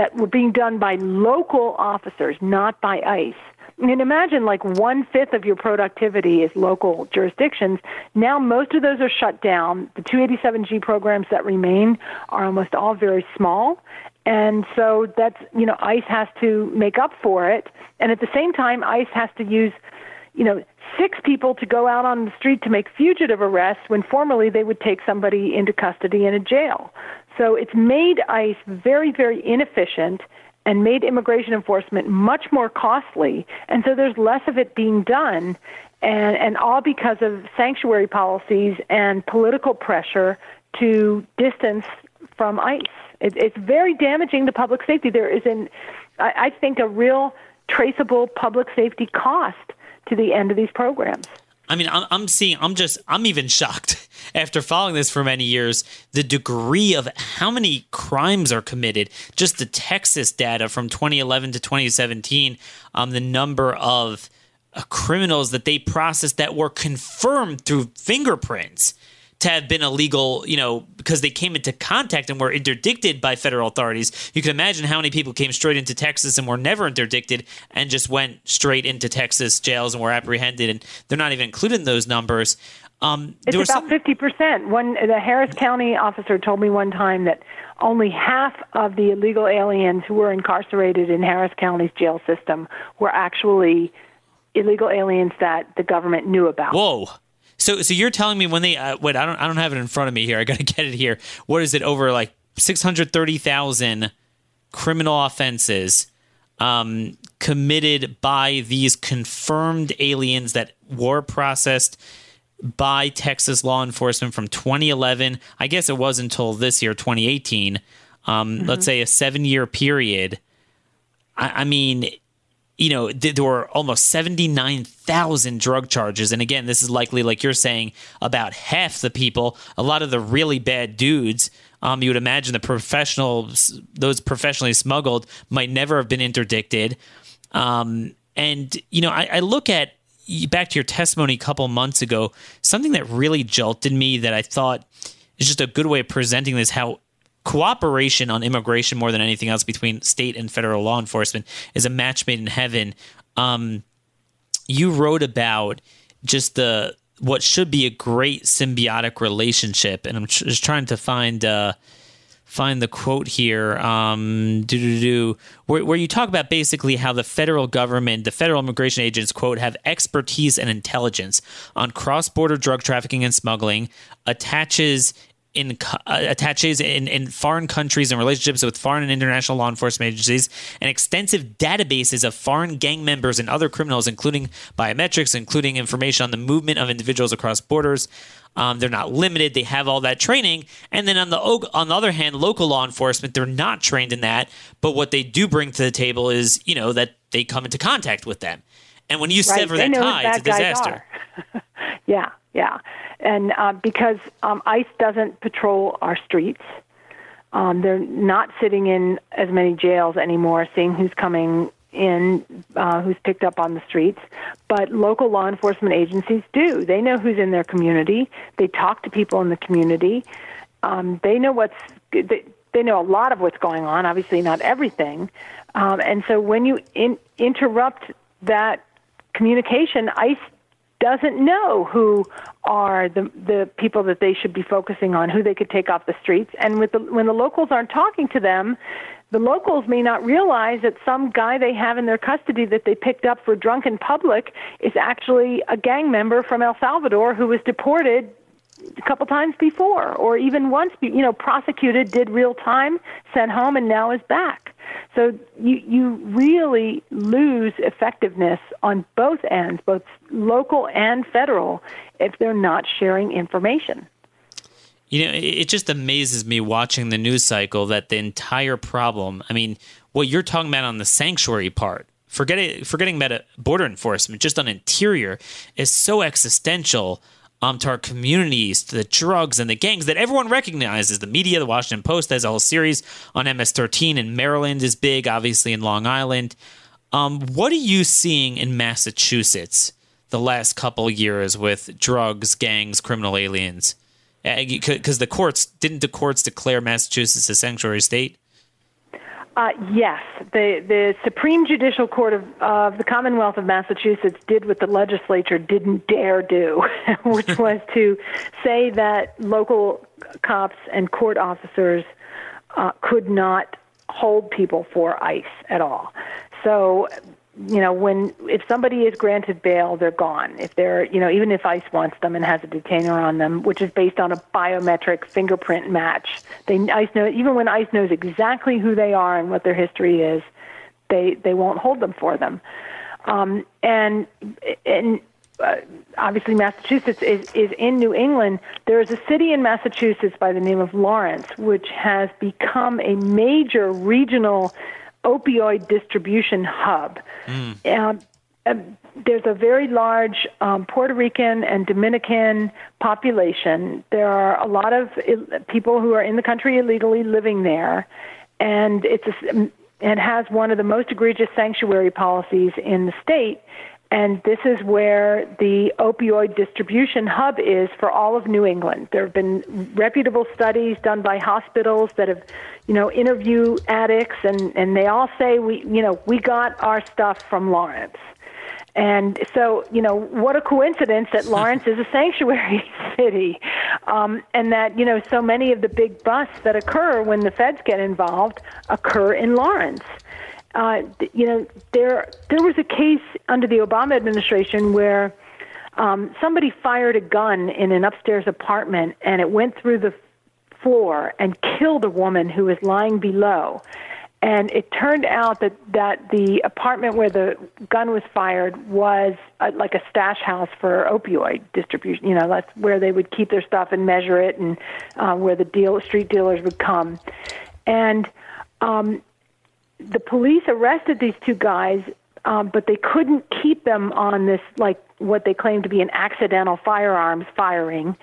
That were being done by local officers, not by ICE. And imagine like one-fifth of your productivity is local jurisdictions. Now most of those are shut down. The two eighty-seven G programs that remain are almost all very small. And so that's, you know, ICE has to make up for it. And at the same time, ICE has to use, you know, six people to go out on the street to make fugitive arrests when formerly they would take somebody into custody in a jail. So it's made ICE very, very inefficient and made immigration enforcement much more costly. And so there's less of it being done, and, and all because of sanctuary policies and political pressure to distance from ICE. It, it's very damaging to public safety. There is, an, I, I think, a real traceable public safety cost to the end of these programs. I mean, I'm, I'm seeing, I'm just, I'm even shocked after following this for many years, the degree of how many crimes are committed. Just the Texas data from twenty eleven to twenty seventeen, um, the number of uh, criminals that they processed that were confirmed through fingerprints to have been illegal, you know, because they came into contact and were interdicted by federal authorities. You can imagine how many people came straight into Texas and were never interdicted and just went straight into Texas jails and were apprehended, and they're not even included in those numbers. Um, it's there was about some- fifty percent. One, the Harris County officer told me one time that only half of the illegal aliens who were incarcerated in Harris County's jail system were actually illegal aliens that the government knew about. Whoa. So, so you're telling me when they uh, wait? I don't, I don't have it in front of me here. I got to get it here. What is it? Over like six hundred thirty thousand criminal offenses um, committed by these confirmed aliens that were processed by Texas law enforcement from twenty eleven. I guess it was until this year, twenty eighteen. Um, mm-hmm. Let's say a seven-year period. I, I mean. You know, there were almost seventy-nine thousand drug charges. And again, this is likely, like you're saying, about half the people, a lot of the really bad dudes. Um, you would imagine the professionals, those professionally smuggled might never have been interdicted. Um, and, you know, I, I look at back to your testimony a couple months ago, something that really jolted me that I thought is just a good way of presenting this, how cooperation on immigration more than anything else between state and federal law enforcement is a match made in heaven. Um, you wrote about just the what should be a great symbiotic relationship, and I'm just trying to find uh, find the quote here. Um, do do do where, where you talk about basically how the federal government, the federal immigration agents, quote, have expertise and intelligence on cross-border drug trafficking and smuggling, attaches. In uh, attaches in, in foreign countries and relationships with foreign and international law enforcement agencies, and extensive databases of foreign gang members and other criminals, including biometrics, including information on the movement of individuals across borders. Um, they're not limited. They have all that training. And then on the on the other hand, local law enforcement, they're not trained in that. But what they do bring to the table is, you know, that they come into contact with them. And when you right. sever they that tie, it's a disaster. yeah, yeah. And uh, because um, ICE doesn't patrol our streets, um, they're not sitting in as many jails anymore, seeing who's coming in, uh, who's picked up on the streets. But local law enforcement agencies do. They know who's in their community. They talk to people in the community. Um, they know what's they, they know a lot of what's going on. Obviously, not everything. Um, and so when you in, interrupt that communication, ICE doesn't know who are the the people that they should be focusing on, who they could take off the streets. And with the, when the locals aren't talking to them, the locals may not realize that some guy they have in their custody that they picked up for drunk in public is actually a gang member from El Salvador who was deported a couple times before, or even once, you know, prosecuted, did real time, sent home, and now is back. So you you really lose effectiveness on both ends, both local and federal, if they're not sharing information. You know, it just amazes me watching the news cycle that the entire problem, I mean, what you're talking about on the sanctuary part, forget it, forgetting about border enforcement, just on interior, is so existential. Um, to our communities, to the drugs and the gangs that everyone recognizes. The media, the Washington Post has a whole series on M S thirteen, and Maryland is big, obviously, in Long Island. Um, what are you seeing in Massachusetts the last couple of years with drugs, gangs, criminal aliens? Because the courts, didn't the courts declare Massachusetts a sanctuary state? Uh, yes. The the Supreme Judicial Court of, of the Commonwealth of Massachusetts did what the legislature didn't dare do, which was to say that local cops and court officers uh, could not hold people for ICE at all. So, you know, when if somebody is granted bail, they're gone. If they're, you know, even if ICE wants them and has a detainer on them, which is based on a biometric fingerprint match, they ICE know even when ICE knows exactly who they are and what their history is, they they won't hold them for them. Um, and and uh, obviously, Massachusetts is is in New England. There is a city in Massachusetts by the name of Lawrence, which has become a major regional opioid distribution hub. Mm. Um, um, there's a very large um, Puerto Rican and Dominican population. There are a lot of il- people who are in the country illegally living there, and it's a, it has one of the most egregious sanctuary policies in the state. And this is where the opioid distribution hub is for all of New England. There have been reputable studies done by hospitals that have, you know, interview addicts, and, and they all say, we, you know, we got our stuff from Lawrence. And so, you know, what a coincidence that Lawrence is a sanctuary city, um, and that, you know, so many of the big busts that occur when the feds get involved occur in Lawrence. Uh, you know, there there was a case under the Obama administration where um, somebody fired a gun in an upstairs apartment, and it went through the floor and killed a woman who was lying below. And it turned out that, that the apartment where the gun was fired was a, like a stash house for opioid distribution. You know, that's where they would keep their stuff and measure it, and uh, where the deal street dealers would come. And um the police arrested these two guys, um, but they couldn't keep them on this, like what they claimed to be an accidental firearms firing.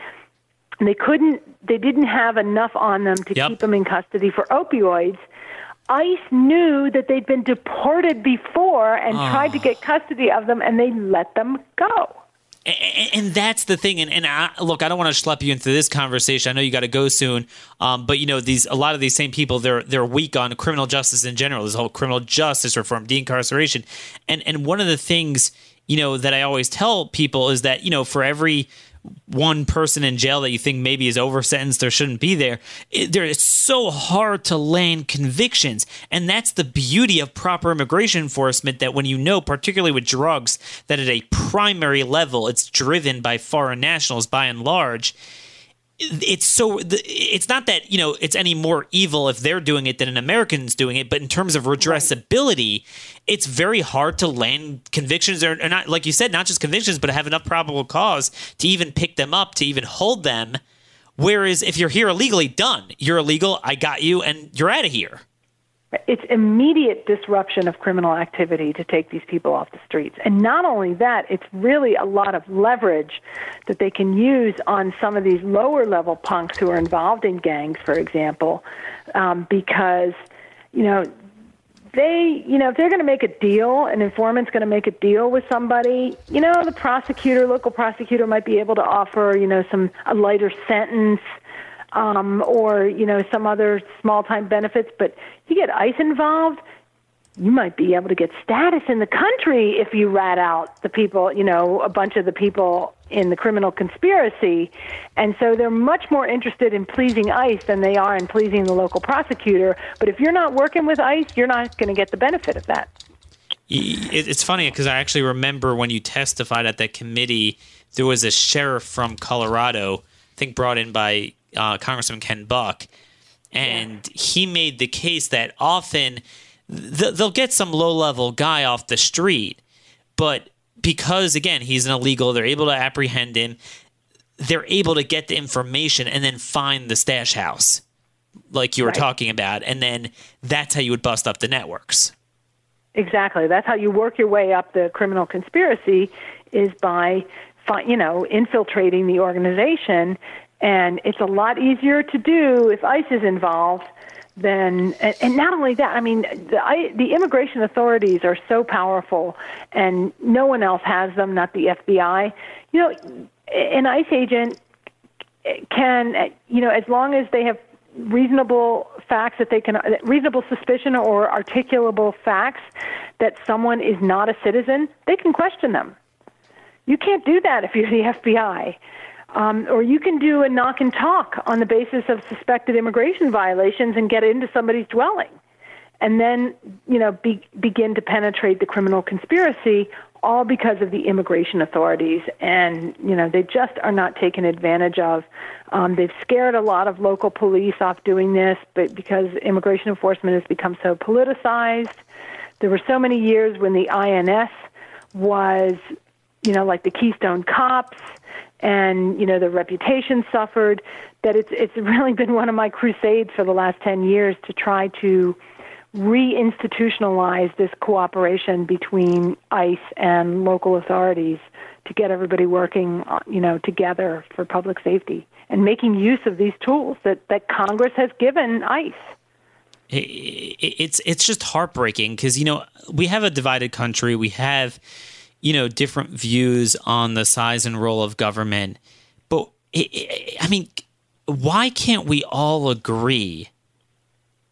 And they couldn't, they didn't have enough on them to yep. keep them in custody for opioids. ICE knew that they'd been deported before and oh. tried to get custody of them, and they let them go. And that's the thing. And, and I, look, I don't want to schlep you into this conversation. I know you got to go soon. Um, but, you know, these a lot of these same people, they're they're weak on criminal justice in general, this whole criminal justice reform, deincarceration. And, and one of the things, you know, that I always tell people is that, you know, for every one person in jail that you think maybe is over sentenced, there shouldn't be there. It, there it's so hard to land convictions. And that's the beauty of proper immigration enforcement, that when you know, particularly with drugs, that at a primary level, it's driven by foreign nationals by and large. It's so it's not that, you know, it's any more evil if they're doing it than an American's doing it. But in terms of redressability, it's very hard to land convictions, or, or not, like you said, not just convictions, but have enough probable cause to even pick them up, to even hold them. Whereas if you're here illegally, done, you're illegal. I got you, and you're out of here. It's immediate disruption of criminal activity to take these people off the streets. And not only that, it's really a lot of leverage that they can use on some of these lower-level punks who are involved in gangs, for example, um, because, you know, they, you know, if they're going to make a deal, an informant's going to make a deal with somebody, you know, the prosecutor, local prosecutor might be able to offer, you know, some a lighter sentence, Um, or, you know, some other small-time benefits. But you get ICE involved, you might be able to get status in the country if you rat out the people, you know, a bunch of the people in the criminal conspiracy. And so they're much more interested in pleasing ICE than they are in pleasing the local prosecutor. But if you're not working with ICE, you're not going to get the benefit of that. It's funny because I actually remember when you testified at that committee, there was a sheriff from Colorado, I think brought in by Uh, Congressman Ken Buck, and yeah. he made the case that often th- they'll get some low-level guy off the street, but because, again, he's an illegal, they're able to apprehend him, they're able to get the information and then find the stash house, like you were right. talking about, and then that's how you would bust up the networks. Exactly. That's how you work your way up the criminal conspiracy, is by, you know, infiltrating the organization. And it's a lot easier to do if ICE is involved than, and, and not only that, I mean, the, I, the immigration authorities are so powerful, and no one else has them, not the F B I. You know, an ICE agent can, you know, as long as they have reasonable facts that they can, reasonable suspicion or articulable facts that someone is not a citizen, they can question them. You can't do that if you're the F B I. Um, or you can do a knock and talk on the basis of suspected immigration violations and get into somebody's dwelling and then, you know, be, begin to penetrate the criminal conspiracy, all because of the immigration authorities. And, you know, they just are not taken advantage of. Um, they've scared a lot of local police off doing this, but because immigration enforcement has become so politicized, there were so many years when the I N S was, you know, like the Keystone Cops, and, you know, their reputation suffered, that it's it's really been one of my crusades for the last ten years to try to reinstitutionalize this cooperation between ICE and local authorities to get everybody working, you know, together for public safety and making use of these tools that, that Congress has given ICE. It's, it's just heartbreaking because, you know, we have a divided country. We have... you know, different views on the size and role of government. But, it, it, I mean, why can't we all agree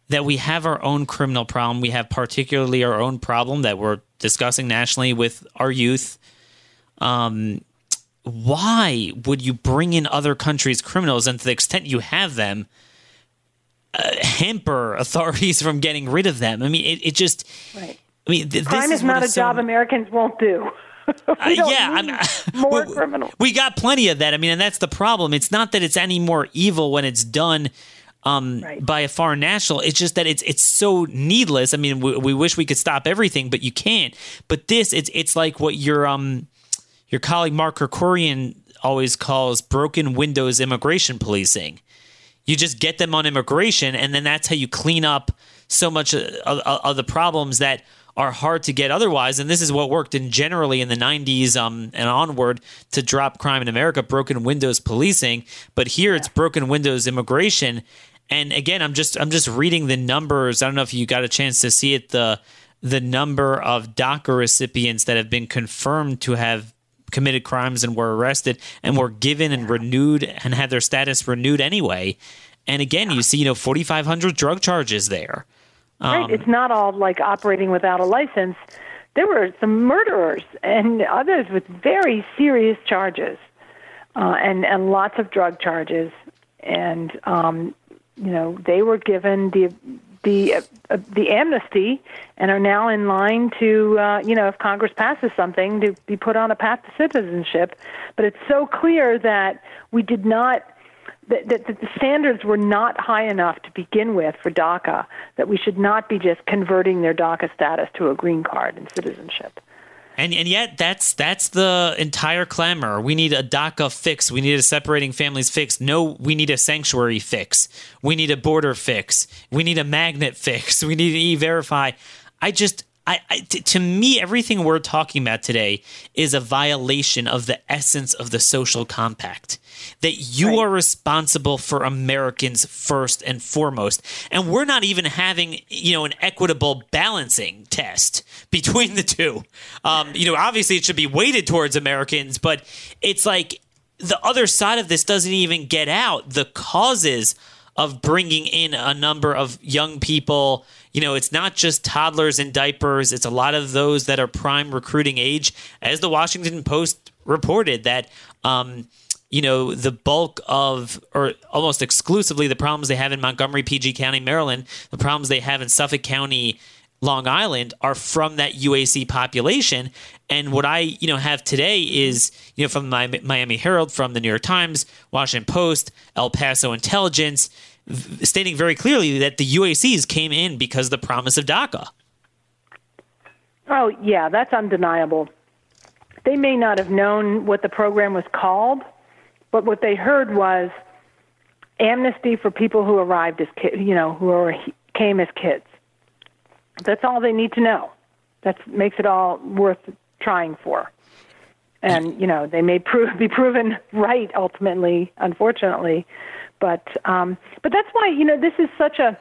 that we have our own criminal problem? We have particularly our own problem that we're discussing nationally with our youth. Um, why would you bring in other countries' criminals and to the extent you have them, uh, hamper authorities from getting rid of them? I mean, it, it just... Right. I mean, th- crime this is, is not a so, job Americans won't do. we don't uh, yeah, need I'm, more we, criminals. We got plenty of that. I mean, and that's the problem. It's not that it's any more evil when it's done um, right. by a foreign national. It's just that it's it's so needless. I mean, we, we wish we could stop everything, but you can't. But this, it's it's like what your um your colleague Mark Kerkorian always calls broken windows immigration policing. You just get them on immigration, and then that's how you clean up so much of, of, of the problems that are hard to get otherwise, and this is what worked in generally in the nineties um, and onward to drop crime in America, broken windows policing. But here yeah. it's broken windows immigration. And again, I'm just I'm just reading the numbers. I don't know if you got a chance to see it, the the number of DACA recipients that have been confirmed to have committed crimes and were arrested and were given yeah. and renewed and had their status renewed anyway. And again, yeah. you see, you know, forty-five hundred drug charges there. Right. Um, it's not all like operating without a license. There were some murderers and others with very serious charges uh, and, and lots of drug charges. And, um, you know, they were given the the uh, the amnesty and are now in line to, uh, you know, if Congress passes something, to be put on a path to citizenship. But it's so clear that we did not... that the standards were not high enough to begin with for DACA, that we should not be just converting their DACA status to a green card and citizenship. And and yet that's that's the entire clamor. We need a DACA fix. We need a separating families fix. No, we need a sanctuary fix. We need a border fix. We need a magnet fix. We need an e-verify. I just... I, I, t- to me, everything we're talking about today is a violation of the essence of the social compact, that you right. are responsible for Americans first and foremost. And we're not even having, you know, an equitable balancing test between the two. Um, you know, obviously it should be weighted towards Americans, but it's like the other side of this doesn't even get out the causes of bringing in a number of young people. You know, it's not just toddlers in diapers. It's a lot of those that are prime recruiting age. As the Washington Post reported that, um, you know, the bulk of or almost exclusively the problems they have in Montgomery, P G County, Maryland, the problems they have in Suffolk County, Long Island are from that U A C population. And what I, you know, have today is, you know, from my Miami Herald, from the New York Times, Washington Post, El Paso Intelligence, stating very clearly that the U A Cs came in because of the promise of DACA. Oh, yeah, that's undeniable. They may not have known what the program was called, but what they heard was amnesty for people who arrived as kids, you know, who are, came as kids. That's all they need to know. That makes it all worth trying for. And, you know, they may prove, be proven right ultimately, unfortunately. But um, but that's why, you know, this is such a,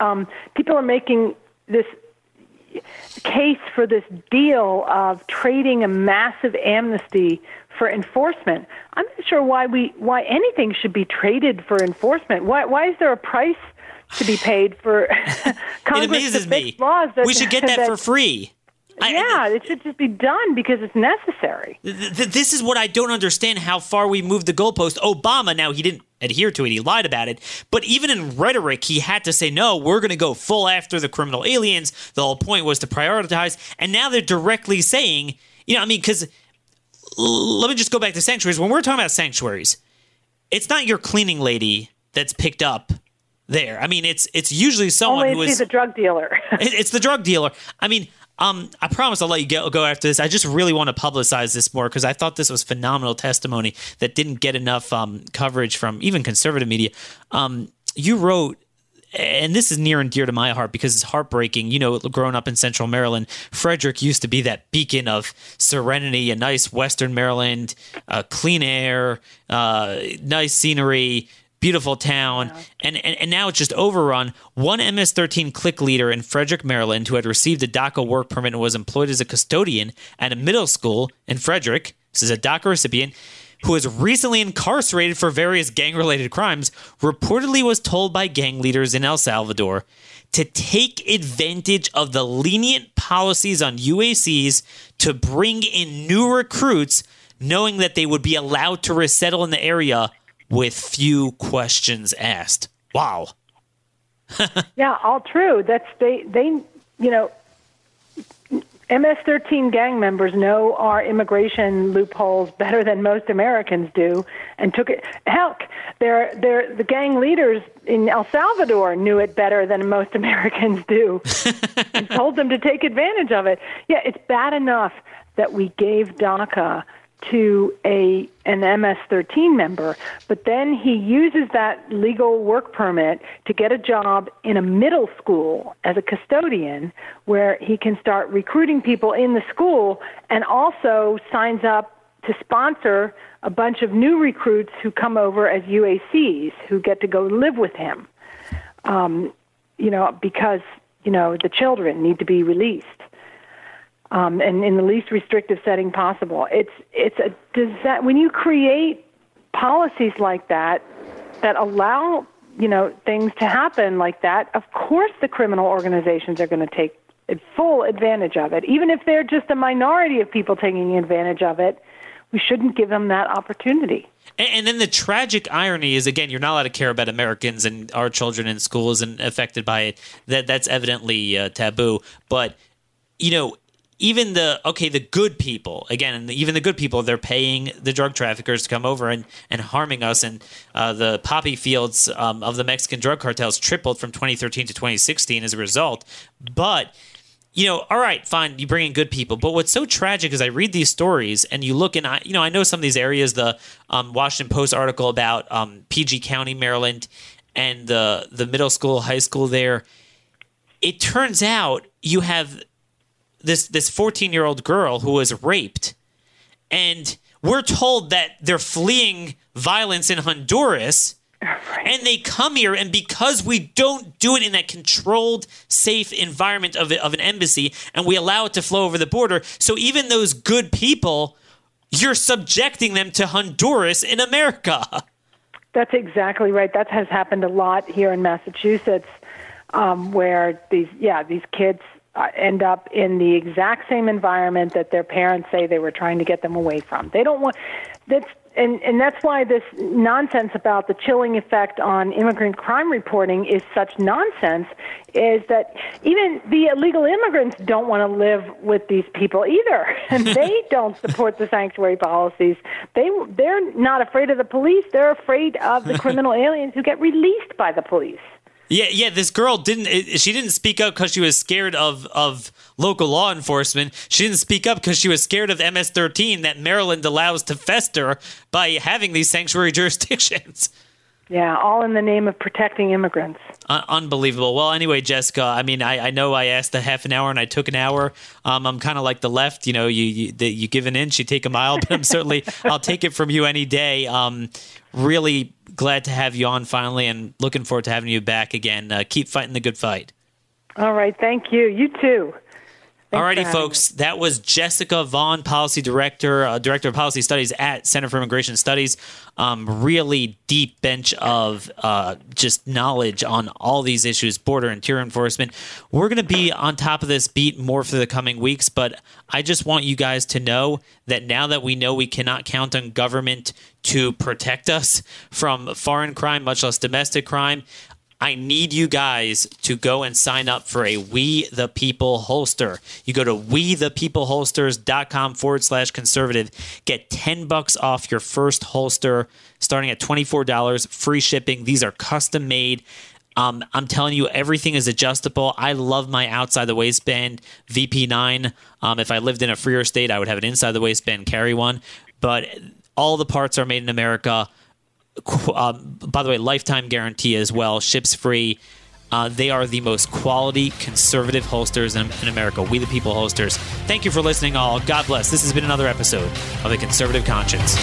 um, people are making this, case for this deal of trading a massive amnesty for enforcement. I'm not sure why we why anything should be traded for enforcement. Why why is there a price to be paid for Congress to make laws? That, we should get that, that for free. Yeah, I, it should just be done because it's necessary. Th- th- this is what I don't understand, how far we moved the goalpost. Obama, now he didn't adhere to it. He lied about it. But even in rhetoric, he had to say, no, we're going to go full after the criminal aliens. The whole point was to prioritize. And now they're directly saying, you know, I mean, because l- let me just go back to sanctuaries. When we're talking about sanctuaries, it's not your cleaning lady that's picked up there. I mean, it's it's usually someone Only who is. Only the drug dealer. it, it's the drug dealer. I mean, Um, I promise I'll let you go, go after this. I just really want to publicize this more because I thought this was phenomenal testimony that didn't get enough um, coverage from even conservative media. Um, you wrote, and this is near and dear to my heart because it's heartbreaking. You know, growing up in central Maryland, Frederick used to be that beacon of serenity, a nice western Maryland, uh, clean air, uh, nice scenery, beautiful town, yeah. and, and and now it's just overrun. One M S thirteen clique leader in Frederick, Maryland, who had received a DACA work permit and was employed as a custodian at a middle school in Frederick, this is a DACA recipient, who was recently incarcerated for various gang-related crimes, reportedly was told by gang leaders in El Salvador to take advantage of the lenient policies on U A Cs to bring in new recruits, knowing that they would be allowed to resettle in the area with few questions asked. Wow. Yeah, all true. That's they, they, you know, M S thirteen gang members know our immigration loopholes better than most Americans do, and took it. Heck, they're, they're, the gang leaders in El Salvador knew it better than most Americans do and told them to take advantage of it. Yeah, it's bad enough that we gave DACA to a an M S thirteen member, but then he uses that legal work permit to get a job in a middle school as a custodian where he can start recruiting people in the school, and also signs up to sponsor a bunch of new recruits who come over as U A Cs who get to go live with him, um, you know, because, you know, the children need to be released. Um, and in the least restrictive setting possible. It's it's a disa- when you create policies like that that allow, you know, things to happen like that, of course the criminal organizations are going to take full advantage of it. Even if they're just a minority of people taking advantage of it, we shouldn't give them that opportunity. And, and then the tragic irony is, again, you're not allowed to care about Americans, and our children in school isn't affected by it. That that's evidently uh, taboo. But, you know, even the, okay, the good people, again, even the good people, they're paying the drug traffickers to come over and, and harming us. And uh, the poppy fields um, of the Mexican drug cartels tripled from twenty thirteen to twenty sixteen as a result. But, you know, all right, fine, you bring in good people. But what's so tragic is I read these stories and you look, and I, you know, I know some of these areas, the um, Washington Post article about um, P G County, Maryland, and the the middle school, high school there. It turns out you have this this fourteen-year-old girl who was raped, and we're told that they're fleeing violence in Honduras, right, and they come here, and because we don't do it in that controlled, safe environment of, of an embassy, and we allow it to flow over the border, so even those good people, you're subjecting them to Honduras in America. That's exactly right. That has happened a lot here in Massachusetts, um, where these yeah, these kids Uh, end up in the exact same environment that their parents say they were trying to get them away from. They don't want that's and, and that's why this nonsense about the chilling effect on immigrant crime reporting is such nonsense, is that even the illegal immigrants don't want to live with these people either. And they don't support the sanctuary policies. They, they're not afraid of the police. They're afraid of the criminal aliens who get released by the police. Yeah, yeah. This girl didn't. She didn't speak up because she was scared of, of local law enforcement. She didn't speak up because she was scared of M S thirteen that Maryland allows to fester by having these sanctuary jurisdictions. Yeah, all in the name of protecting immigrants. Uh, unbelievable. Well, anyway, Jessica, I mean, I, I know I asked a half an hour and I took an hour. Um, I'm kind of like the left, you know, you you, the, you give an inch, you take a mile, but I'm certainly, I'll take it from you any day. Um, really glad to have you on finally, and looking forward to having you back again. Uh, keep fighting the good fight. All right. Thank you. You too. All righty, folks. That was Jessica Vaughan, policy director, uh, director of policy studies at Center for Immigration Studies. Um, really deep bench of uh, just knowledge on all these issues, border and interior enforcement. We're going to be on top of this beat more for the coming weeks, but I just want you guys to know that now that we know we cannot count on government to protect us from foreign crime, much less domestic crime, I need you guys to go and sign up for a We the People holster. You go to we the people holsters dot com forward slash conservative. Get ten bucks off your first holster starting at twenty-four dollars, free shipping. These are custom made. Um, I'm telling you, everything is adjustable. I love my outside the waistband V P nine. Um, if I lived in a freer state, I would have an inside the waistband carry one. But all the parts are made in America. Uh, by the way, lifetime guarantee as well. Ships free. Uh, they are the most quality conservative holsters in, in America. We the People holsters. Thank you for listening, all. God bless. This has been another episode of The Conservative Conscience.